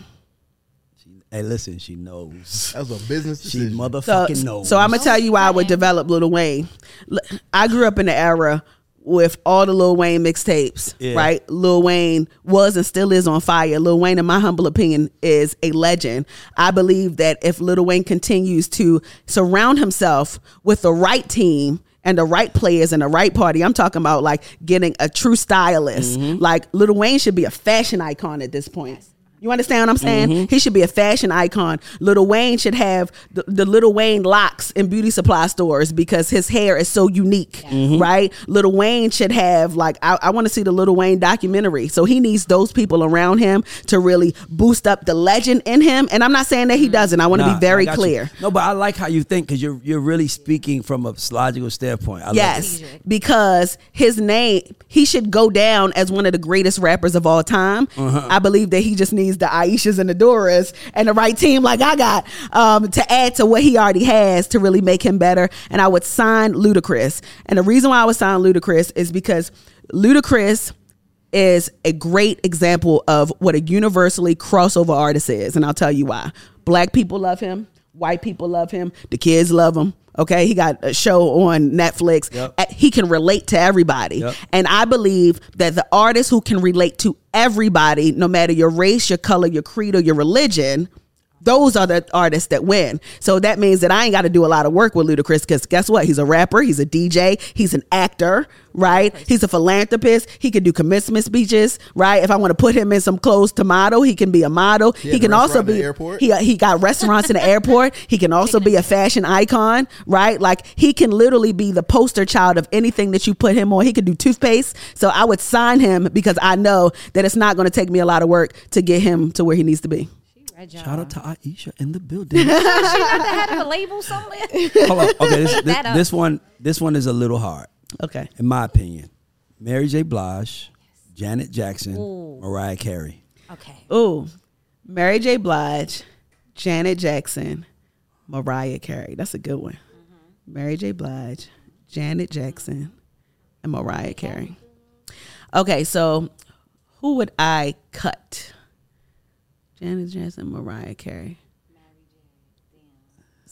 Hey, listen, she knows. That was a business decision. She motherfucking knows. So I'm going to tell you why I would develop Lil Wayne. I grew up in the era with all the Lil Wayne mixtapes, right? Lil Wayne was and still is on fire. Lil Wayne, in my humble opinion, is a legend. I believe that if Lil Wayne continues to surround himself with the right team, and the right players and the right party. I'm talking about like getting a true stylist. Mm-hmm. Like Lil Wayne should be a fashion icon at this point. You understand what I'm saying? Mm-hmm. He should be a fashion icon. Lil Wayne should have the Lil Wayne locks in beauty supply stores because his hair is so unique, right? Lil Wayne should have, like, I want to see the Lil Wayne documentary. So he needs those people around him to really boost up the legend in him. And I'm not saying that he doesn't. I want to be very clear. No, but I like how you think because you're really speaking from a logical standpoint. Yes, because his name, he should go down as one of the greatest rappers of all time. Uh-huh. I believe that he just needs the Aishas and the Doras and the right team like I got to add to what he already has to really make him better. And I would sign Ludacris. And the reason why I would sign Ludacris is because Ludacris is a great example of what a universally crossover artist is. And I'll tell you why. Black people love him. White people love him. The kids love him. Okay, he got a show on Netflix. Yep. He can relate to everybody. Yep. And I believe that the artist who can relate to everybody, no matter your race, your color, your creed, or your religion, those are the artists that win. So that means that I ain't got to do a lot of work with Ludacris because guess what? He's a rapper. He's a DJ. He's an actor, right? He's a philanthropist. He can do commencement speeches, right? If I want to put him in some clothes to model, he can be a model. He can also be, he got restaurants in the airport. He can also be a fashion icon, right? Like he can literally be the poster child of anything that you put him on. He could do toothpaste. So I would sign him because I know that it's not going to take me a lot of work to get him to where he needs to be. Shout out to Aisha in the building. She got to have a label somewhere. Hold on. Okay, this one is a little hard. Okay, in my opinion, Mary J. Blige, Janet Jackson, Mariah Carey. Okay. Ooh, Mary J. Blige, Janet Jackson, Mariah Carey. That's a good one. Mm-hmm. Mary J. Blige, Janet Jackson, and Mariah Carey. Okay, so who would I cut? Janet Jackson, Mariah Carey.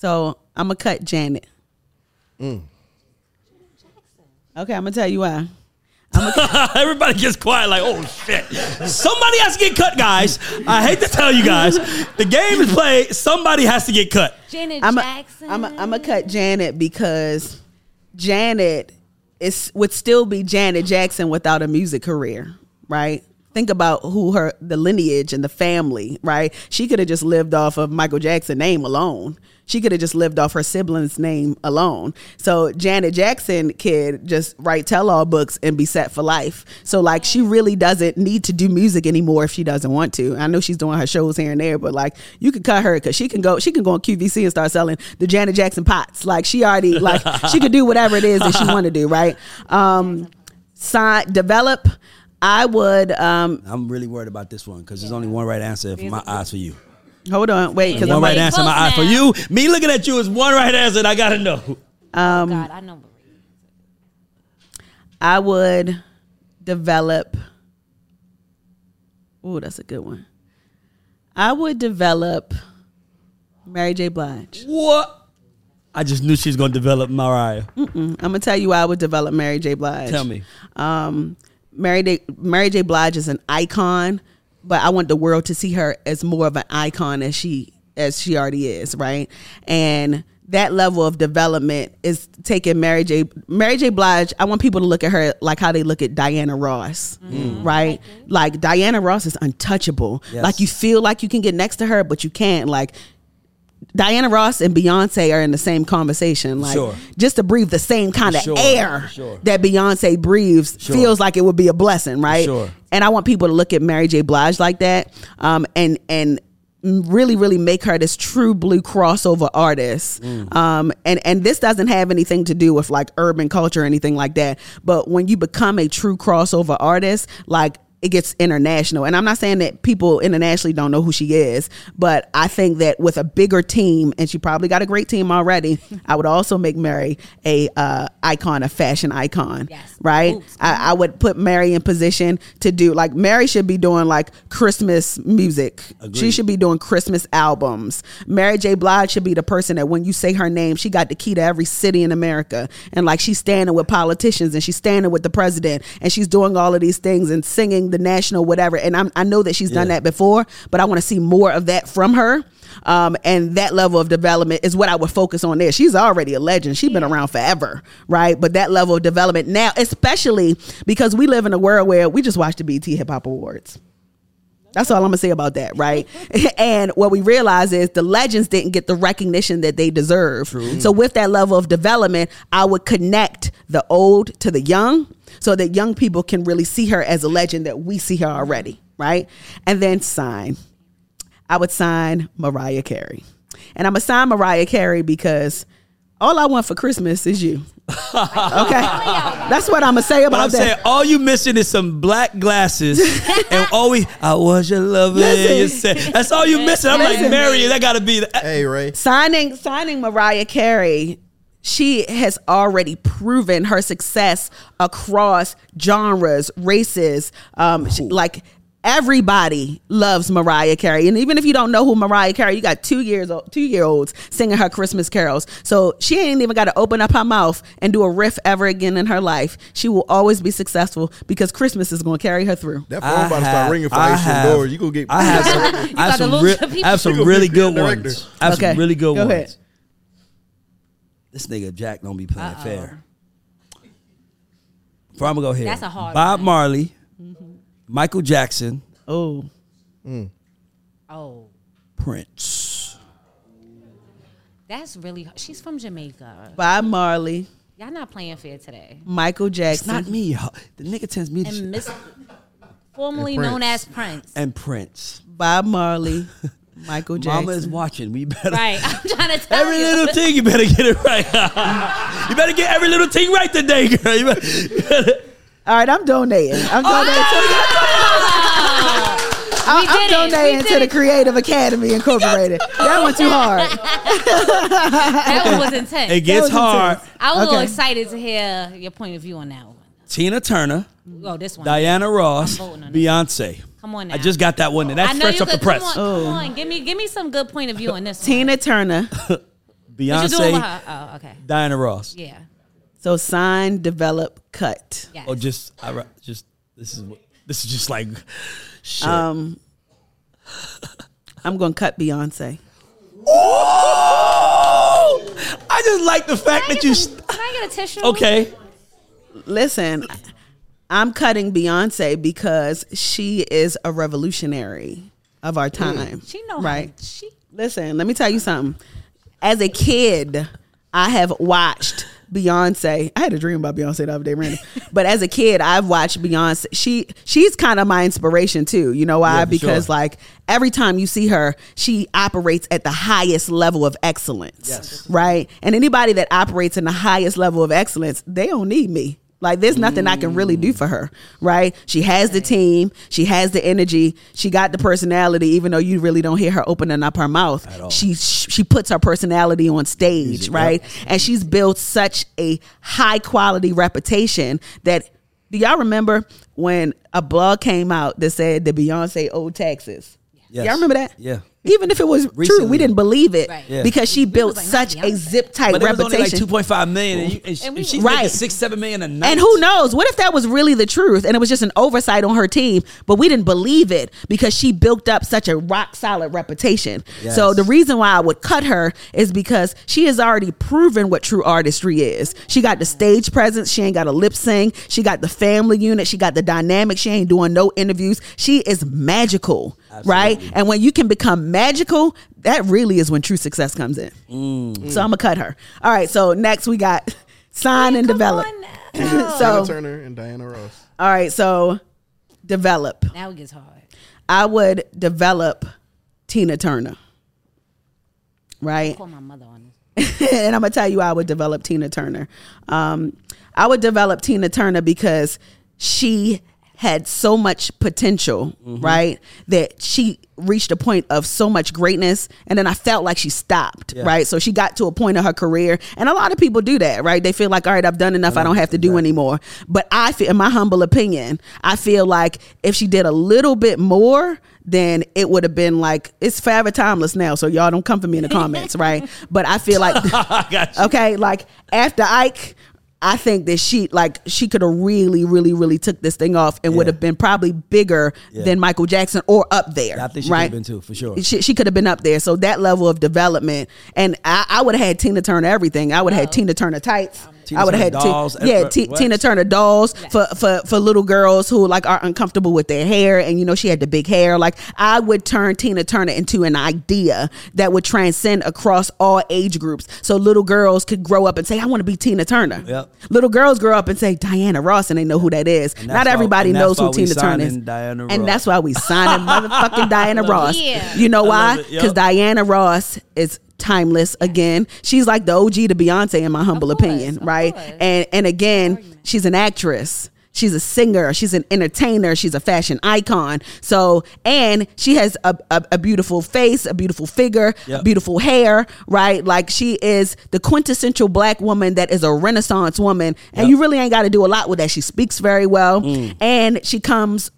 So I'm going to cut Janet. Okay, I'm going to tell you why. Everybody gets quiet like, oh, shit. Somebody has to get cut, guys. I hate to tell you guys. The game is played. Somebody has to get cut. Janet Jackson. I'm going to cut Janet because Janet would still be Janet Jackson without a music career, right? Think about the lineage and the family, right? She could have just lived off of Michael Jackson's name alone. She could have just lived off her siblings' name alone. So Janet Jackson could just write tell-all books and be set for life. So, like, she really doesn't need to do music anymore if she doesn't want to. I know she's doing her shows here and there, but, like, you could cut her because she can go on QVC and start selling the Janet Jackson pots. Like, she already, like, she could do whatever it is that she want to do, right? Develop. I would... I'm really worried about this one because there's only one right answer if my eyes for you. Hold on, wait. Because one right answer in my eye for you. Me looking at you is one right answer, and I gotta know. God, I know. I would develop. Oh, that's a good one. I would develop Mary J. Blige. What? I just knew she was gonna develop Mariah. I'm gonna tell you why I would develop Mary J. Blige. Tell me. Mary J. Blige is an icon. But I want the world to see her as more of an icon as she already is, right? And that level of development is taking Mary J. Blige. I want people to look at her like how they look at Diana Ross, right? Like Diana Ross is untouchable. Yes. Like you feel like you can get next to her, but you can't. Like Diana Ross and Beyonce are in the same conversation. Like just to breathe the same kind of air that Beyonce breathes feels like it would be a blessing, right? And I want people to look at Mary J. Blige like that and really, really make her this true blue crossover artist. And this doesn't have anything to do with like urban culture or anything like that. But when you become a true crossover artist, like it gets international. And I'm not saying that people internationally don't know who she is, but I think that with a bigger team, and she probably got a great team already, I would also make Mary a icon, a fashion icon, right? I would put Mary in position to do, like Mary should be doing like Christmas music. Agreed. She should be doing Christmas albums. Mary J. Blige should be the person that when you say her name, she got the key to every city in America. And like she's standing with politicians and she's standing with the president and she's doing all of these things and singing the national whatever, and I know that she's done that before, but I want to see more of that from her, and that level of development is what I would focus on there. She's already a legend. She's been around forever, right? But that level of development now, especially because we live in a world where we just watched the BET Hip Hop Awards. That's all I'm gonna say about that, right? And what we realize is the legends didn't get the recognition that they deserve. True. So with that level of development, I would connect the old to the young so that young people can really see her as a legend that we see her already, right? And then I would sign Mariah Carey. And I'm gonna sign Mariah Carey because all I want for Christmas is you. Okay, that's what I'm gonna say about that. Saying all you missing is some black glasses, and always I was your lover. That's all you missing. I'm like Mary, that gotta be. Hey Ray, signing Mariah Carey. She has already proven her success across genres, races, like. Everybody loves Mariah Carey. And even if you don't know who Mariah Carey, you got 2-year-olds singing her Christmas carols. So she ain't even got to open up her mouth and do a riff ever again in her life. She will always be successul because Christmas is going to carry her through. That phone about to start ringing for Asian doors. You going to get... I have some really good ones. I have some really good ones. This nigga Jack don't be playing fair. Before I'm going to go here. That's a hard one. Marley. Michael Jackson. Prince. That's really... She's from Jamaica. Bob Marley. Y'all not playing fair today. Michael Jackson. It's not me. The nigga tells me... And formerly known as Prince. And Prince. Bob Marley. Michael Jackson. Mama is watching. We better... Right. I'm trying to tell you. Every little thing, you better get it right. You better get every little thing right today, girl. You better All right, I'm donating. I'm donating to the Creative Academy Incorporated. That one too hard. That one was intense. It gets hard. I was a little excited to hear your point of view on that one. Tina Turner. Oh, this one. Diana Ross. Beyonce. Come on now. I just got that one. That's fresh up the press. Come on. Give me some good point of view on this one. Tina Turner. Beyonce, oh, okay. Diana Ross. Yeah. So sign, develop, cut. Yes. Or just, this is just like shit. I'm gonna cut Beyonce. Oh! I just like the fact that you. Can I get a tissue? Okay. Listen, I'm cutting Beyonce because she is a revolutionary of our time. She know, right? Listen, let me tell you something. As a kid, I have watched Beyonce. I had a dream about Beyonce the other day, Randy. But as a kid, I've watched Beyonce. She's kind of my inspiration too. You know why? Yeah, because sure. Like every time you see her, she operates at the highest level of excellence. Yes. Right? And anybody that operates in the highest level of excellence, they don't need me. Like there's nothing I can really do for her, right? She has the team, she has the energy, she got the personality. Even though you really don't hear her opening up her mouth, she puts her personality on stage, right? Yep. And she's built such a high quality reputation that. Do y'all remember when a blog came out that said that Beyonce owed taxes? Yes. Y'all remember that? Yeah. Even if it was recently true, we didn't believe it, right. Yeah. Because she built like such a zip-tight reputation. But it was only like 2.5 million, and she's making 6-7 million a night. And who knows? What if that was really the truth, and it was just an oversight on her team, but we didn't believe it because she built up such a rock-solid reputation. Yes. So the reason why I would cut her is because she has already proven what true artistry is. She got the stage presence. She ain't got a lip sync. She got the family unit. She got the dynamic. She ain't doing no interviews. She is magical, absolutely. Right? And when you can become magical, that really is when true success comes in. So I'm gonna cut her. All right, so next we got sign and develop. Tina Turner and Diana Ross. All right, so develop. Now it gets hard. I would develop Tina Turner. Right? I call my mother on this. And I'm gonna tell you I would develop Tina Turner. I would develop Tina Turner because she had so much potential, right? That she reached a point of so much greatness, and then I felt like she stopped, right? So she got to a point of her career, and a lot of people do that, right? They feel like, all right, I've done enough, I don't have to do anymore. But I feel, in my humble opinion, I feel like if she did a little bit more, then it would have been like, it's forever timeless now, so y'all don't come for me in the comments, right? But I feel like, okay, like after Ike, I think that she could have really, really, really took this thing off and would have been probably bigger than Michael Jackson or up there. I think she could have been too, for sure. She could have been up there. So that level of development. And I would have had Tina Turner everything. I would have had Tina Turner tights. I would have had dolls. Tina Turner dolls for little girls who like are uncomfortable with their hair, and you know she had the big hair. Like I would turn Tina Turner into an idea that would transcend across all age groups, so little girls could grow up and say, "I want to be Tina Turner." Yep. Little girls grow up and say Diana Ross, and they know who that is. Not everybody knows who Tina Turner is, and that's why we signing motherfucking Diana Ross. Yeah. You know why? Because Diana Ross is timeless again. She's like the OG to Beyonce in my humble opinion, right? And again, she's an actress. She's a singer. She's an entertainer. She's a fashion icon. So, and she has a beautiful face, a beautiful figure, beautiful hair, right? Like she is the quintessential black woman that is a Renaissance woman. And you really ain't got to do a lot with that. She speaks very well. And she comes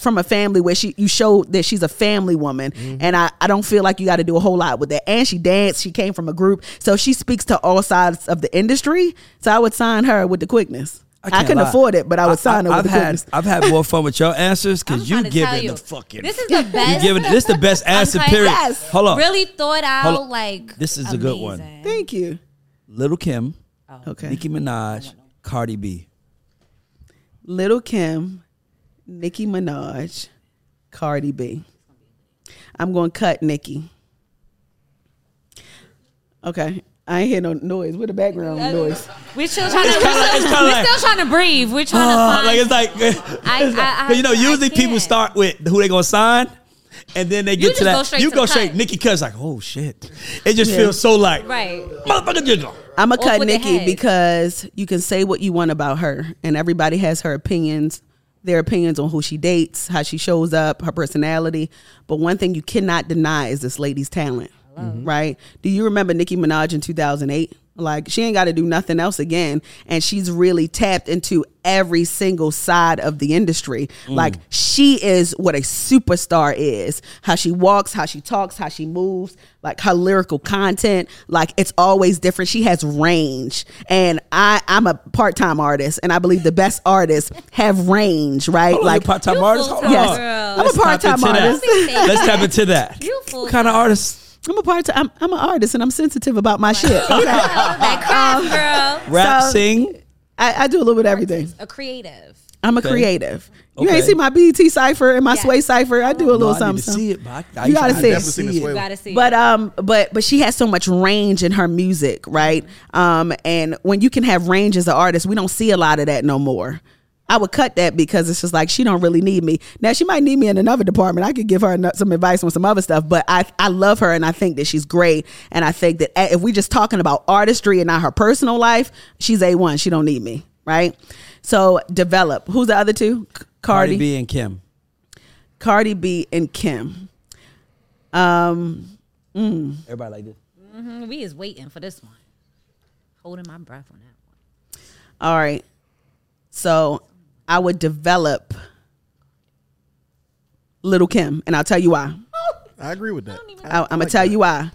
from a family where you show that she's a family woman. And I don't feel like you got to do a whole lot with that. And she danced. She came from a group. So she speaks to all sides of the industry. So I would sign her with the quickness. I couldn't afford it, but I would sign up. I've had more fun with your answers because you giving the fucking. This is the best. This is the best answer. Period. Yes. Hold on. Really thought out. Like this is amazing. A good one. Thank you. Little Kim. Oh. Okay. Nicki Minaj. Cardi B. Little Kim, Nicki Minaj, Cardi B. I'm going to cut Nicki. Okay. I ain't hear no noise. What the background noise? We're still trying to breathe. We're trying to find. Like it's like, you know, usually people start with who they gonna sign, and then they get to that. You go straight. Nicki cuts like, oh shit. It just feels so like motherfucker. You know. I'm gonna cut Nicki because you can say what you want about her, and everybody has her opinions. Their opinions on who she dates, how she shows up, her personality. But one thing you cannot deny is this lady's talent. Hello. Mm-hmm. Right? Do you remember Nicki Minaj in 2008? Like, she ain't got to do nothing else again. And she's really tapped into every single side of the industry. Mm. Like, she is what a superstar is. How she walks, how she talks, how she moves, like her lyrical content. Like, it's always different. She has range. And I'm a part-time artist, and I believe the best artists have range, right? Oh, like, part-time artist? Yes. Girl. I'm a part-time artist. Let's tap into that. You fool. What kind of artist? I'm an artist, and I'm sensitive about my shit. Okay. That crap, girl. Rap, sing. I do a little bit of everything. A creative. I'm a creative. Okay. You ain't see my BET cipher and my Sway cipher. I do a little something. You gotta see it. You gotta see it. But she has so much range in her music, right? And when you can have range as an artist, we don't see a lot of that no more. I would cut that because it's just like, she don't really need me. Now, she might need me in another department. I could give her some advice on some other stuff, but I love her, and I think that she's great. And I think that if we're just talking about artistry and not her personal life, she's A1. She don't need me, right? So develop. Who's the other two? Cardi B and Kim. Cardi B and Kim. Everybody like this? Mm-hmm. We is waiting for this one. Holding my breath on that one. All right. So I would develop Little Kim, and I'll tell you why. I agree with that. I'm gonna tell you why.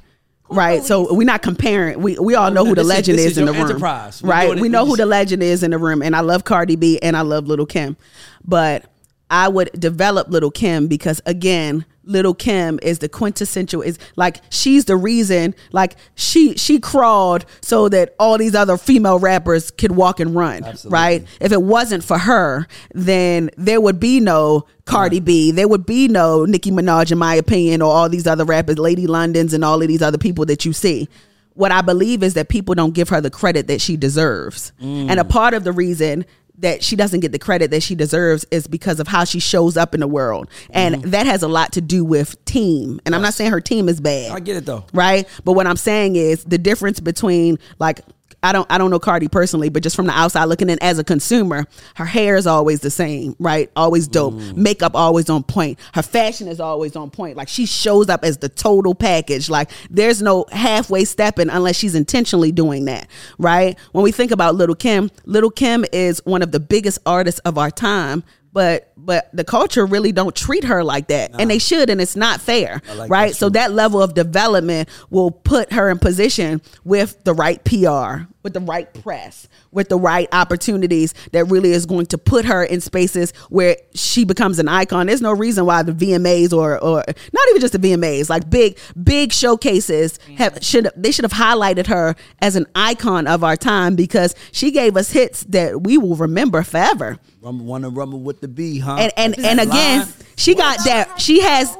Right, so we're not comparing. We all know who the legend is in the room, right? We know who the legend is in the room, and I love Cardi B and I love Little Kim, but I would develop Little Kim because, again, Little Kim is the quintessential, is like, she's the reason, like, she crawled so that all these other female rappers could walk and run. Absolutely. Right? If it wasn't for her, then there would be no Cardi B, there would be no Nicki Minaj, in my opinion, or all these other rappers, Lady London's and all of these other people that you see. What I believe is that people don't give her the credit that she deserves. And a part of the reason that she doesn't get the credit that she deserves is because of how she shows up in the world. And that has a lot to do with team. And I'm not saying her team is bad. I get it though. Right? But what I'm saying is the difference between, like, I don't know Cardi personally, but just from the outside looking in as a consumer, her hair is always the same, right? Always dope. Makeup always on point. Her fashion is always on point. Like, she shows up as the total package. Like, there's no halfway stepping unless she's intentionally doing that, right? When we think about Little Kim is one of the biggest artists of our time, but the culture really don't treat her like that. And they should, and it's not fair, right? So that level of development will put her in position with the right PR, with the right press, with the right opportunities that really is going to put her in spaces where she becomes an icon. There's no reason why the VMAs or not even just the VMAs, like big showcases should have highlighted her as an icon of our time, because she gave us hits that we will remember forever. Wanna rumble with the bee, huh? And again, she got that. She has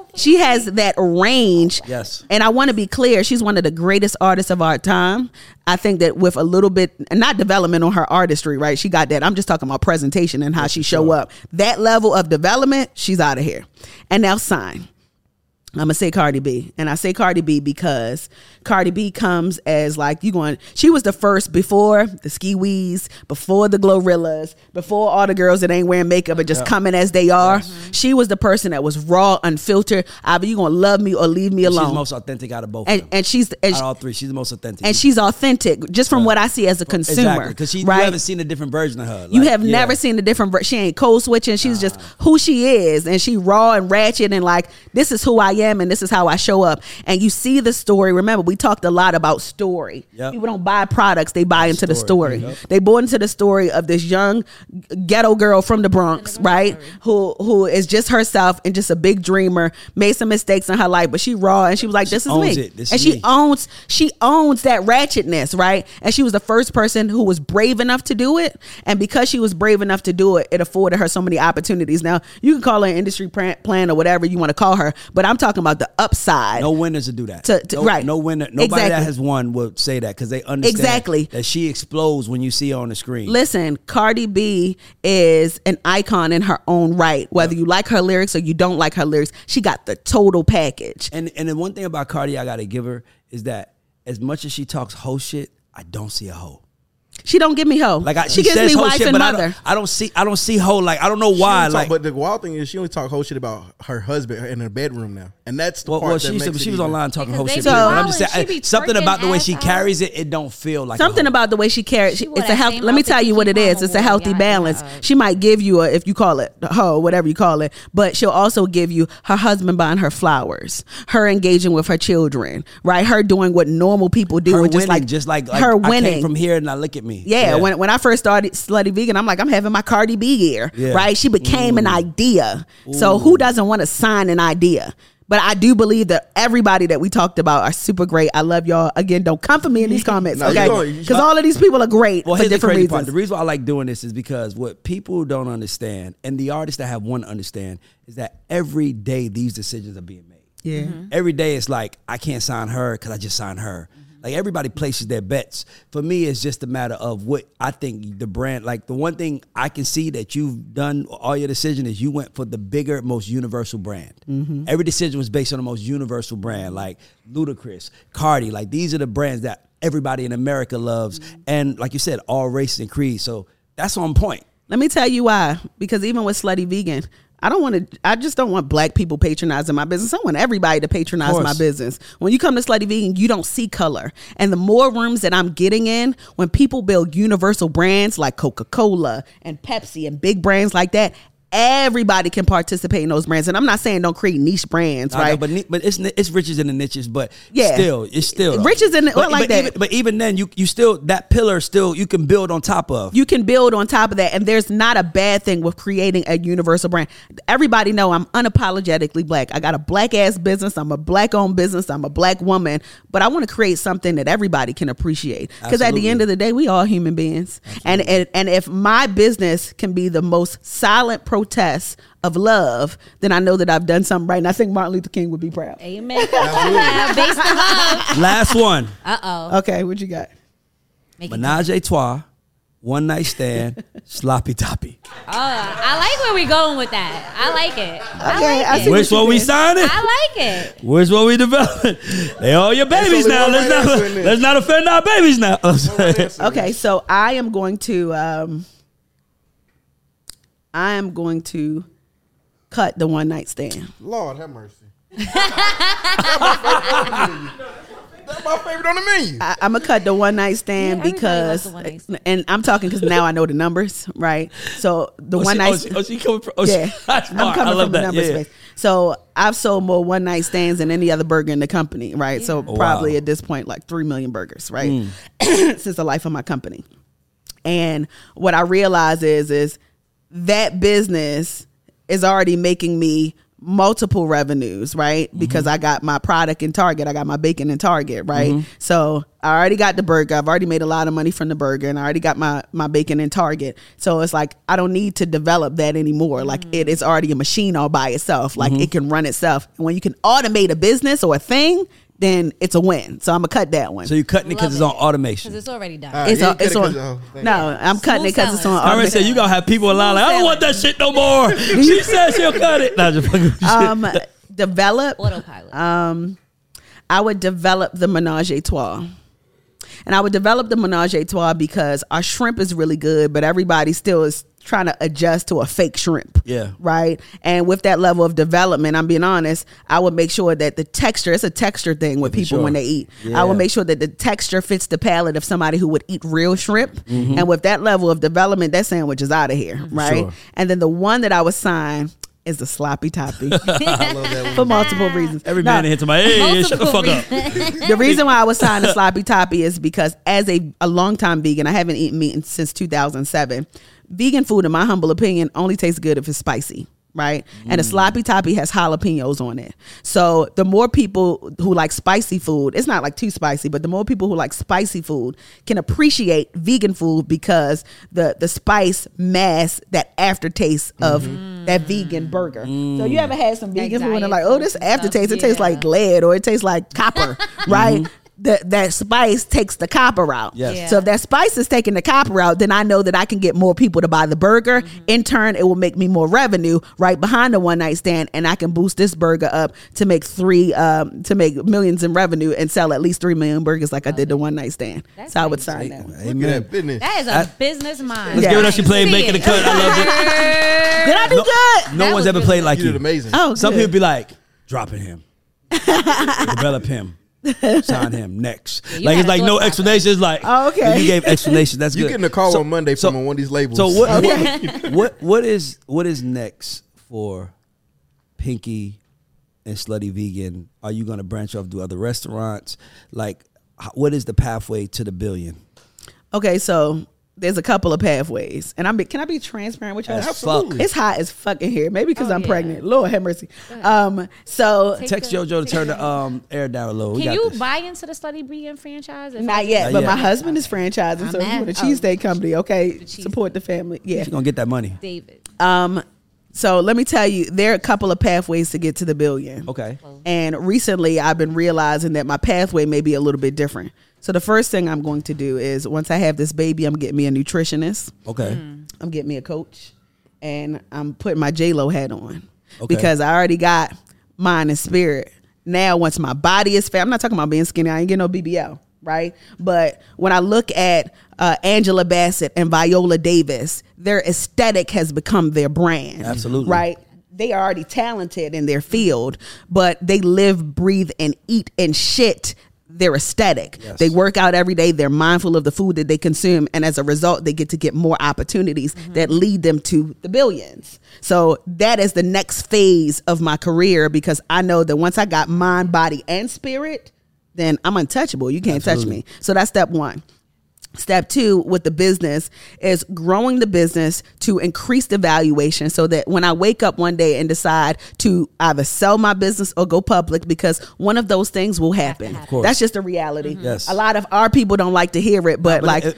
that range. Yes. And I want to be clear, she's one of the greatest artists of our time. I think that with a little bit, not development on her artistry, right? She got that. I'm just talking about presentation and how she show up. That level of development, she's out of here. And now sign. I'm going to say Cardi B. And I say Cardi B because Cardi B comes as like, she was the first before the Ski Wees, before the Glorillahs, before all the girls that ain't wearing makeup and just coming as they are. Mm-hmm. She was the person that was raw, unfiltered. Either you going to love me or leave me alone. She's the most authentic out of both of them. And she's out of all three, she's the most authentic. And she's authentic just from what I see as a consumer. Exactly. Because you haven't seen a different version of her. Like, you have never seen a different version. She ain't code switching. She's just who she is. And she raw and ratchet and like, this is who I am and this is how I show up. And you see the story. Remember, we talked a lot about story. People don't buy products, they buy into the story. They bought into the story of this young ghetto girl from the Bronx, right, who is just herself and just a big dreamer, made some mistakes in her life, but she raw and she was like, she owns that ratchetness, right? And she was the first person who was brave enough to do it, and because she was brave enough to do it, it afforded her so many opportunities. Now you can call her an industry plan or whatever you want to call her, but I'm talking about the upside. No winners to do that. No winner. Nobody that has won will say that, because they understand that she explodes when you see her on the screen. Listen, Cardi B is an icon in her own right. Whether you like her lyrics or you don't like her lyrics, she got the total package. And the one thing about Cardi I gotta give her is that as much as she talks hoe shit, I don't see a hoe. She don't give me hoe. Like she gives me wife shit, and mother. I don't see hoe. Like I don't know why. Like, but the wild thing is she only talk hoe shit about her husband in her bedroom now. And that's the part that makes it. She was online talking whole shit. I'm just saying something about the way she carries it. It don't feel like something about the way she carries. It's a healthy. Let me tell you what it is. It's a healthy balance. She might give you a, if you call it hoe, whatever you call it, but she'll also give you her husband buying her flowers, her engaging with her children, right? Her doing what normal people do, and just like her winning. I came from here and now look at me. Yeah. When I first started Slutty Vegan, I'm like, I'm having my Cardi B year, right? She became an idea. So who doesn't want to sign an idea? But I do believe that everybody that we talked about are super great. I love y'all. Again, don't come for me in these comments, okay? Because all of these people are great for different reasons. The reason why I like doing this is because what people don't understand, and the artists that have one understand, is that every day these decisions are being made. Yeah. Mm-hmm. Every day it's like, I can't sign her because I just signed her. Mm-hmm. Like, everybody places their bets. For me, it's just a matter of what I think the brand, like, the one thing I can see that you've done, all your decision is you went for the bigger, most universal brand. Mm-hmm. Every decision was based on the most universal brand, like Ludacris, Cardi. Like, these are the brands that everybody in America loves. Mm-hmm. And like you said, all races and creeds. So that's on point. Let me tell you why. Because even with Slutty Vegan, I don't want to. I just don't want black people patronizing my business. I want everybody to patronize my business. When you come to Slutty Vegan, you don't see color. And the more rooms that I'm getting in, when people build universal brands like Coca-Cola and Pepsi and big brands like that, everybody can participate in those brands. And I'm not saying don't create niche brands, right? No, but it's riches in the niches, but still riches in the, but, like but that. Even then, you still, that pillar still, you can build on top of. You can build on top of that. And there's not a bad thing with creating a universal brand. Everybody know I'm unapologetically black. I got a black ass business. I'm a black owned business. I'm a black woman, but I want to create something that everybody can appreciate. Because at the end of the day, we all human beings. And if my business can be the most silent protest of love, then I know that I've done something right, and I think Martin Luther King would be proud. Amen. Based on love. Last one. Okay, what you got? Menage a trois, one night stand, sloppy toppy. Oh, I like where we going with that. I like it. Okay, I see. Which one we signing? I like it. Which one we developing? They all your babies now. Let's not offend our babies now. Okay, so I am going to cut the one night stand. Lord have mercy. That's my favorite on the menu. I'm going to cut the one night stand because, and I'm talking because now I know the numbers, right? So the I'm coming from the numbers space. So I've sold more one night stands than any other burger in the company, right? Yeah. So probably at this point, like 3 million burgers, right? Since the life of my company. And what I realize is that business is already making me multiple revenues, right? Mm-hmm. Because I got my product in Target. I got my bacon in Target, right? Mm-hmm. So I already got the burger. I've already made a lot of money from the burger, and I already got my bacon in Target. So it's like, I don't need to develop that anymore. Mm-hmm. Like, it is already a machine all by itself. Like, it can run itself. And when you can automate a business or a thing, then it's a win. So I'm going to cut that one. So you're cutting it because it's on automation. Because it's already done. I'm cutting it because it's on automation. I already said you're going to have people in line like, I don't want that shit no more. She said she'll cut it. No, just fucking shit. Develop. Autopilot. I would develop the menage a trois. And I would develop the menage a trois because our shrimp is really good, but everybody still is trying to adjust to a fake shrimp. Yeah. Right. And with that level of development, I'm being honest, I would make sure that the texture, it's a texture thing with people when they eat. Yeah. I would make sure that the texture fits the palate of somebody who would eat real shrimp. Mm-hmm. And with that level of development, that sandwich is out of here. Right. Sure. And then the one that I would sign is a sloppy toppy. I love that one. For multiple reasons. Every man hits my hey, shut the fuck up. The reason why I was signing a sloppy toppy is because as a longtime vegan, I haven't eaten meat since 2007. Vegan food, in my humble opinion, only tastes good if it's spicy, right? Mm. And a sloppy toppy has jalapenos on it. So the more people who like spicy food, it's not like too spicy, but the more people who like spicy food can appreciate vegan food because the spice masks that aftertaste of that vegan burger. So you ever had some vegan food and they're like, oh, this aftertaste, it tastes like lead or it tastes like copper, right? Mm-hmm. That spice takes the copper out. Yes. Yeah. So if that spice is taking the copper out, then I know that I can get more people to buy the burger. Mm-hmm. In turn, it will make me more revenue right behind the one night stand, and I can boost this burger up to make millions in revenue and sell at least 3 million burgers like I did the one night stand. That's so I would sign that. Amen. That is a business mind. Let's give it up. She played making the cut. I loved it. Did I do good? No one's ever played like you. You did amazing. Oh, some people be like dropping him. Develop him. Sign him next. Like it's like no explanation. It's like okay. You gave explanation. That's good. You getting a call on Monday from one of these labels. So what? Okay. What is next for Pinky and Slutty Vegan? Are you going to branch off to other restaurants? Like, what is the pathway to the billion? Okay, so there's a couple of pathways, and can I be transparent with y'all? Absolutely. It's hot as fuck in here. Maybe because I'm pregnant. Lord have mercy. So text JoJo to turn the air down a little. Can you buy into the Slutty Vegan franchise? Not yet, but my husband is franchising, so he's with a cheesesteak company. Okay, support the family. Yeah, she's gonna get that money, David. So let me tell you, there are a couple of pathways to get to the billion. Okay. And recently I've been realizing that my pathway may be a little bit different. So the first thing I'm going to do is once I have this baby, I'm getting me a nutritionist. Okay. I'm getting me a coach, and I'm putting my J-Lo hat on because I already got mind and spirit. Now, once my body is fat, I'm not talking about being skinny. I ain't getting no BBL. Right. But when I look at Angela Bassett and Viola Davis, their aesthetic has become their brand. Absolutely. Right. They are already talented in their field, but they live, breathe, and eat and shit their aesthetic. Yes. They work out every day. They're mindful of the food that they consume. And as a result, they get more opportunities that lead them to the billions. So that is the next phase of my career, because I know that once I got mind, body, and spirit, then I'm untouchable. You can't touch me. So that's step one. Step two with the business is growing the business to increase the valuation so that when I wake up one day and decide to either sell my business or go public, because one of those things will happen. Of course. That's just a reality. Yes. A lot of our people don't like to hear it, but that's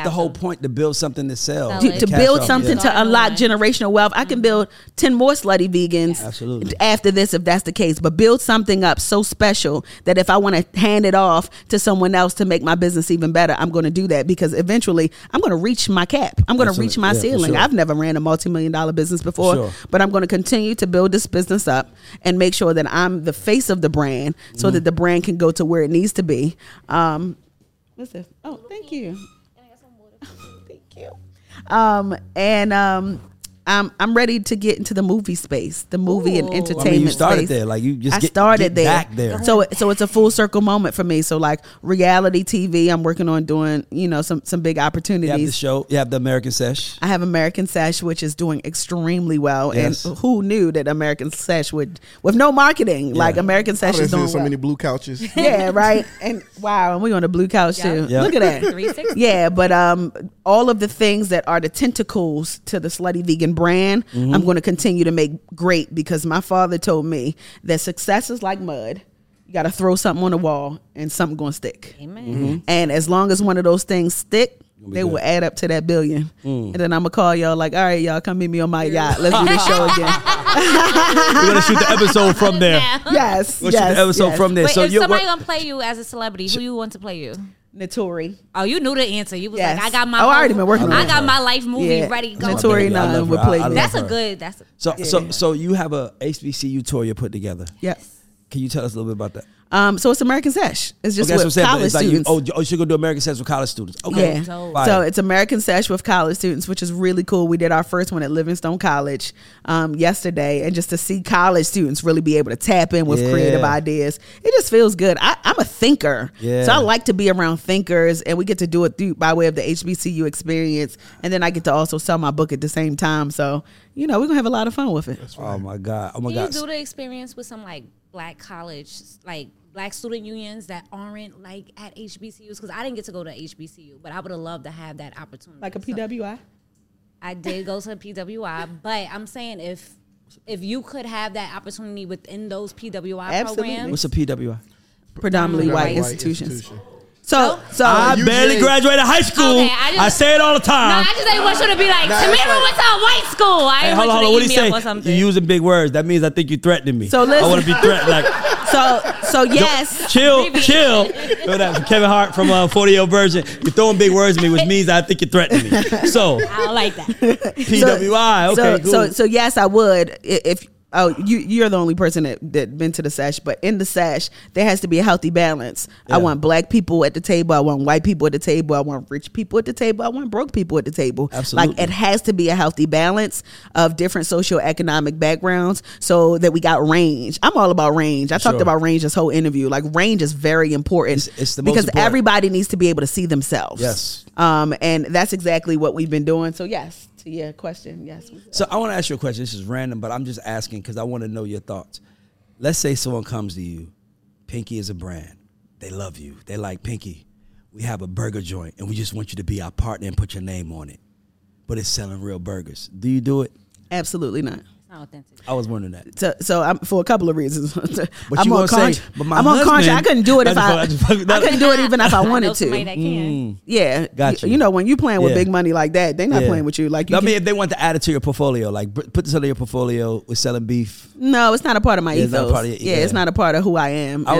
the whole point, to build something to sell. To build something to unlock generational wealth. I can build 10 more Slutty Vegans after this if that's the case, but build something up so special that if I want to hand it off to someone else to make my business even better, I'm going to do that. Because eventually I'm going to reach my cap. I'm going to reach my ceiling. Sure. I've never ran a multi-million-dollar business before, but I'm going to continue to build this business up and make sure that I'm the face of the brand so that the brand can go to where it needs to be. Listen. Oh, thank you. Thank you. I'm ready to get into the movie space, the movie and entertainment space. You started there, like you just get back there. So it's a full circle moment for me. So like reality TV, I'm working on doing some big opportunities. You have the show. You have the American Sesh. I have American Sesh, which is doing extremely well. Yes. And who knew that American Sesh would, with no marketing, like American Sesh is doing so well. Many blue couches. Yeah, right. And wow, and we on a blue couch too. Yep. Look at that. 360. Yeah, but all of the things that are the tentacles to the Slutty Vegan brand, I'm going to continue to make great, because my father told me that success is like mud. You got to throw something on the wall and something going to stick. Amen. And as long as one of those things stick, they will add up to that billion. And then I'm going to call y'all like, all right, y'all come meet me on my yacht. Let's do this show again. We're going to shoot the episode from there. Yes. We'll shoot the episode from there. Wait, so if somebody going to play you as a celebrity, who you want to play you? Notori. Oh, you knew the answer. You was like, I got my. Oh, I already been working. I got my life movie ready to go. Notori Nunn would play. That's a good. So you have a HBCU tour you put together. Yes. Can you tell us a little bit about that? So it's American Sesh. It's just with college students. You should go do American Sesh with college students. Okay. Yeah. So it's American Sesh with college students, which is really cool. We did our first one at Livingstone College yesterday. And just to see college students really be able to tap in with creative ideas, it just feels good. I'm a thinker. Yeah. So I like to be around thinkers, and we get to do it by way of the HBCU experience. And then I get to also sell my book at the same time. So, we're going to have a lot of fun with it. Right. Oh, my God. Can you do the experience with some, black college, black student unions that aren't at HBCUs, because I didn't get to go to HBCU, but I would have loved to have that opportunity. Like a PWI? So I did go to a PWI, but I'm saying if you could have that opportunity within those PWI programs. What's a PWI? Predominantly white institutions. So I barely graduated high school. Okay, I say it all the time. No, I just ain't want you to be like, Tamara went to a white school. I didn't want you to eat me up or something. You're using big words. That means I think you threatening me. So listen. I want to be threatened. So yes. Chill. Kevin Hart from 40-year-old version. You're throwing big words at me, which means I think you're threatening me. So I don't like that. PWI. Okay, cool. So yes, I would. If Oh, you're the only person that been to the Sesh, but in the Sesh, there has to be a healthy balance. Yeah. I want black people at the table. I want white people at the table. I want rich people at the table. I want broke people at the table. Absolutely. Like, it has to be a healthy balance of different socioeconomic backgrounds so that we got range. I'm all about range. I talked about range this whole interview. Like, range is very important. It's the most important. Because everybody needs to be able to see themselves. Yes. And that's exactly what we've been doing. So, yes. Yeah, question. Yes. So I want to ask you a question. This is random, but I'm just asking because I want to know your thoughts. Let's say someone comes to you. Pinky is a brand. They love you. They like, Pinky, we have a burger joint, and we just want you to be our partner and put your name on it. But it's selling real burgers. Do you do it? Absolutely not. Authentic. I was wondering that. So I'm, for a couple of reasons. I'm on contract. I couldn't do it if I couldn't do it even if I wanted to. Yeah, gotcha. You know, when you playing with big money like that, they're not playing with you. Like, I mean, if they want to add it to your portfolio, like put this under your portfolio with selling beef. No, it's not a part of my ethos. Of your, it's not a part of who I am. I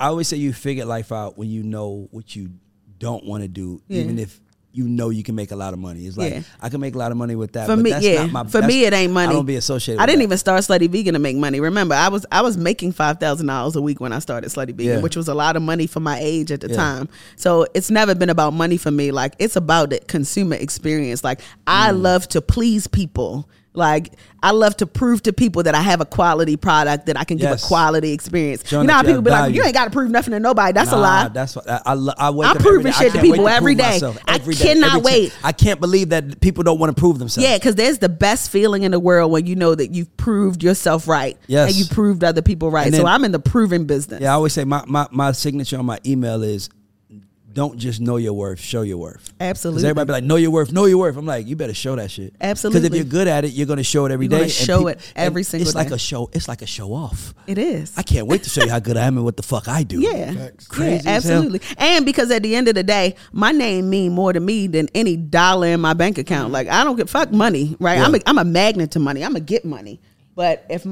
always say you figure life out when you know what you don't want to do, even if. You know you can make a lot of money. It's like, I can make a lot of money with that. For but me, that's not my, for me, it ain't money. I don't be associated with I didn't even start Slutty Vegan to make money. Remember, I was making $5,000 a week when I started Slutty Vegan, which was a lot of money for my age at the time. So it's never been about money for me. Like, it's about the consumer experience. Like, I love to please people. Like, I love to prove to people that I have a quality product, that I can give a quality experience. Showing, you know how people be like, you ain't got to prove nothing to nobody. That's a lie. That's what I wake I'm up proving shit to people every day. I cannot wait. I can't believe that people don't want to prove themselves. Yeah, because there's the best feeling in the world when you know that you've proved yourself right. Yes. And you proved other people right. Then, so I'm in the proving business. Yeah, I always say my signature on my email is, don't just know your worth, show your worth. Absolutely. Because everybody be like, know your worth, know your worth. I'm like, you better show that shit. Absolutely. Because if you're good at it, you're going to show it every day. You're going to show it every single day. It's like a show. It's like a show off. It is. I can't wait to show you how good I am and what the fuck I do. Yeah. Crazy. Yeah, absolutely. And because at the end of the day, my name mean more to me than any dollar in my bank account. Like, I don't get fuck money, right? Yeah. I'm a magnet to money. I'm going to get money. But if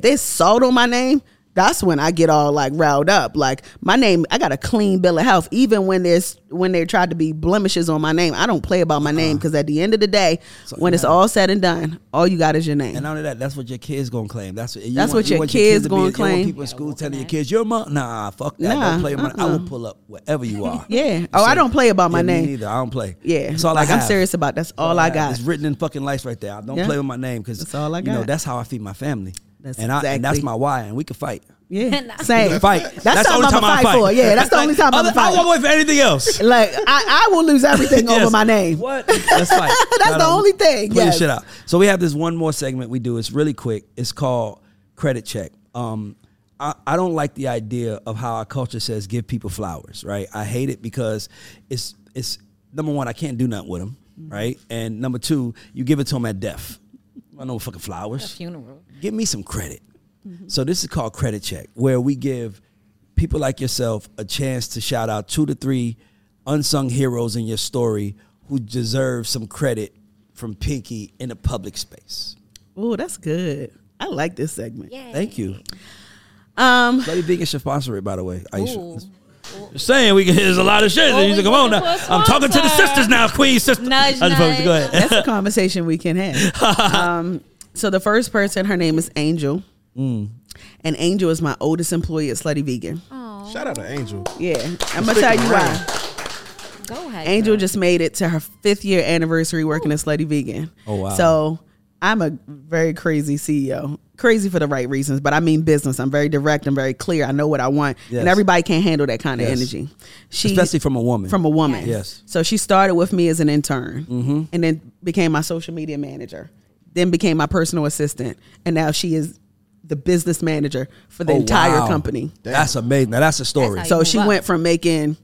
there's salt on my name, that's when I get all like riled up. Like, my name, I got a clean bill of health. Even when they tried to be blemishes on my name, I don't play about my name, because at the end of the day, when it's all said and done, all you got is your name. And not only that, that's what your kids gonna claim. That's what your kids gonna claim. You want people in school telling your kids, your mom, nah, fuck that. Don't play with my I will pull up wherever you are. I don't play about my name. Me neither. I don't play. Yeah. That's all like, I got. I'm serious about that's all I got. It's written in fucking life right there. I don't play with my name, because that's all I got. You know, that's how I feed my family. And that's my why, and we can fight. Yeah, same. Fight. That's the only time I fight. Yeah, that's the only time I fight. I won't wait for anything else. Like, I will lose everything over my name. What? Let's fight. That's the only thing. Clear shit out. So we have this one more segment we do. It's really quick. It's called Credit Check. I don't like the idea of how our culture says give people flowers. Right? I hate it because it's number one, I can't do nothing with them. Right? And number two, you give it to them at death. I know fucking flowers. A funeral. Give me some credit. Mm-hmm. So this is called Credit Check, where we give people like yourself a chance to shout out 2 to 3 unsung heroes in your story who deserve some credit from Pinky in a public space. Oh, that's good. I like this segment. Yay. Thank you. Slutty Vegan should sponsor it, by the way. Just saying, there's a lot of shit. Well, come on now. I'm talking to the sisters now, Queen Sister. Nudge, nudge. Go ahead. That's a conversation we can have. So the first person, her name is Angel. And Angel is my oldest employee at Slutty Vegan. Aww. Shout out to Angel. Yeah. I'm going to tell you why. Go ahead. Angel just made it to her 5th year anniversary working at Slutty Vegan. Oh, wow. So I'm a very crazy CEO. Crazy for the right reasons, but I mean business. I'm very direct. I'm very clear. I know what I want. Yes. And everybody can't handle that kind of energy. Especially from a woman. From a woman. Yes. So she started with me as an intern and then became my social media manager, then became my personal assistant. And now she is the business manager for the entire company. Damn. That's amazing. Now that's a story. That's so she went from making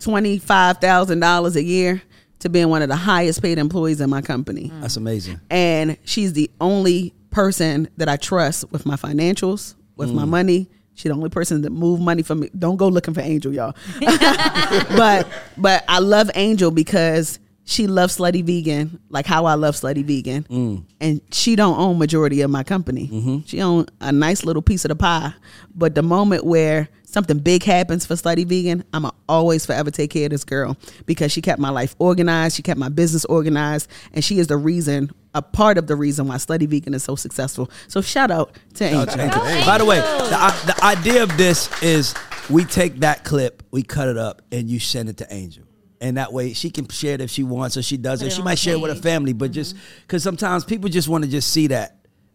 $25,000 a year to being one of the highest paid employees in my company. That's amazing. And she's the only person that I trust with my financials, with my money. She's the only person that move money for me. Don't go looking for Angel, y'all. But I love Angel because she loves Slutty Vegan like how I love Slutty Vegan. And she don't own majority of my company. She own a nice little piece of the pie. But the moment where something big happens for Slutty Vegan, I'ma always forever take care of this girl because she kept my life organized. She kept my business organized. And she is the reason a part of the reason why Slutty Vegan is so successful. So shout out to Angel. By the way, the idea of this is we take that clip, we cut it up, and you send it to Angel. And that way she can share it if she wants, or she doesn't. She might share it with her family, but just because sometimes people just want to just see that.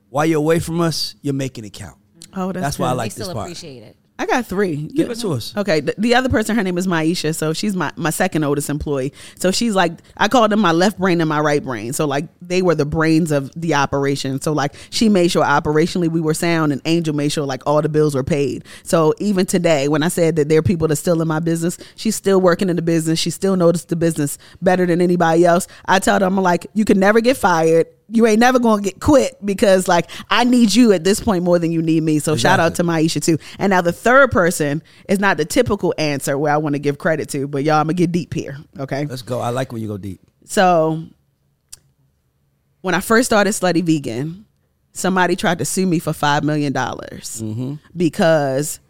While you're away from us, you're making it count. Oh, that's why I like this part. We still appreciate it. I got three. Give it to us. Okay. The other person, her name is Maisha. So she's my second oldest employee. So she's like, I call them my left brain and my right brain. So like they were the brains of the operation. So like she made sure operationally we were sound, and Angel made sure like all the bills were paid. So even today, when I said that there are people that's still in my business, she's still working in the business. She still noticed the business better than anybody else. I tell them, I'm like, you can never get fired. You ain't never going to get quit, because like I need you at this point more than you need me. So shout out to Maisha too. And now the third person is not the typical answer where I want to give credit to, but y'all, I'm going to get deep here. Okay. Let's go. I like when you go deep. So when I first started Slutty Vegan, somebody tried to sue me for $5 million because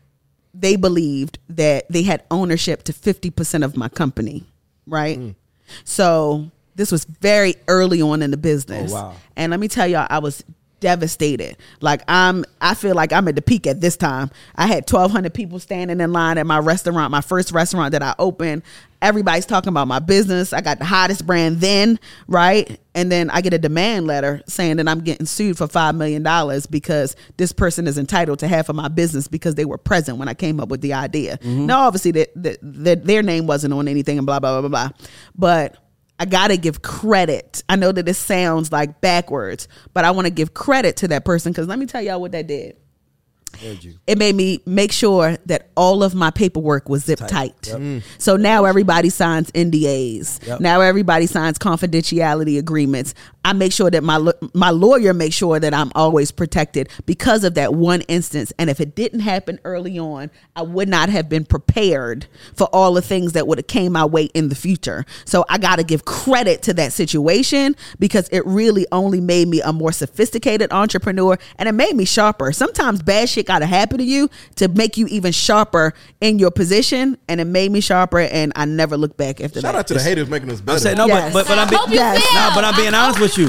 they believed that they had ownership to 50% of my company. Right. So this was very early on in the business. Oh, wow. And let me tell y'all, I was devastated. Like I feel like I'm at the peak at this time. I had 1,200 people standing in line at my restaurant, my first restaurant that I opened. Everybody's talking about my business. I got the hottest brand then, right? And then I get a demand letter saying that I'm getting sued for $5 million because this person is entitled to half of my business because they were present when I came up with the idea. Now, obviously, their name wasn't on anything and blah, blah, blah, blah, blah. But I gotta give credit. I know that it sounds like backwards, but I want to give credit to that person, because let me tell y'all what that did. It made me make sure that all of my paperwork was zip tight. So now everybody signs NDAs. Now everybody signs confidentiality agreements. I make sure that my lawyer makes sure that I'm always protected because of that one instance. And if it didn't happen early on, I would not have been prepared for all the things that would have came my way in the future. So I got to give credit to that situation, because it really only made me a more sophisticated entrepreneur, and it made me sharper. Sometimes bad shit got to happen to you to make you even sharper in your position, and it made me sharper, and I never looked back after that. Shout out to the haters making us better. I'm being honest with you.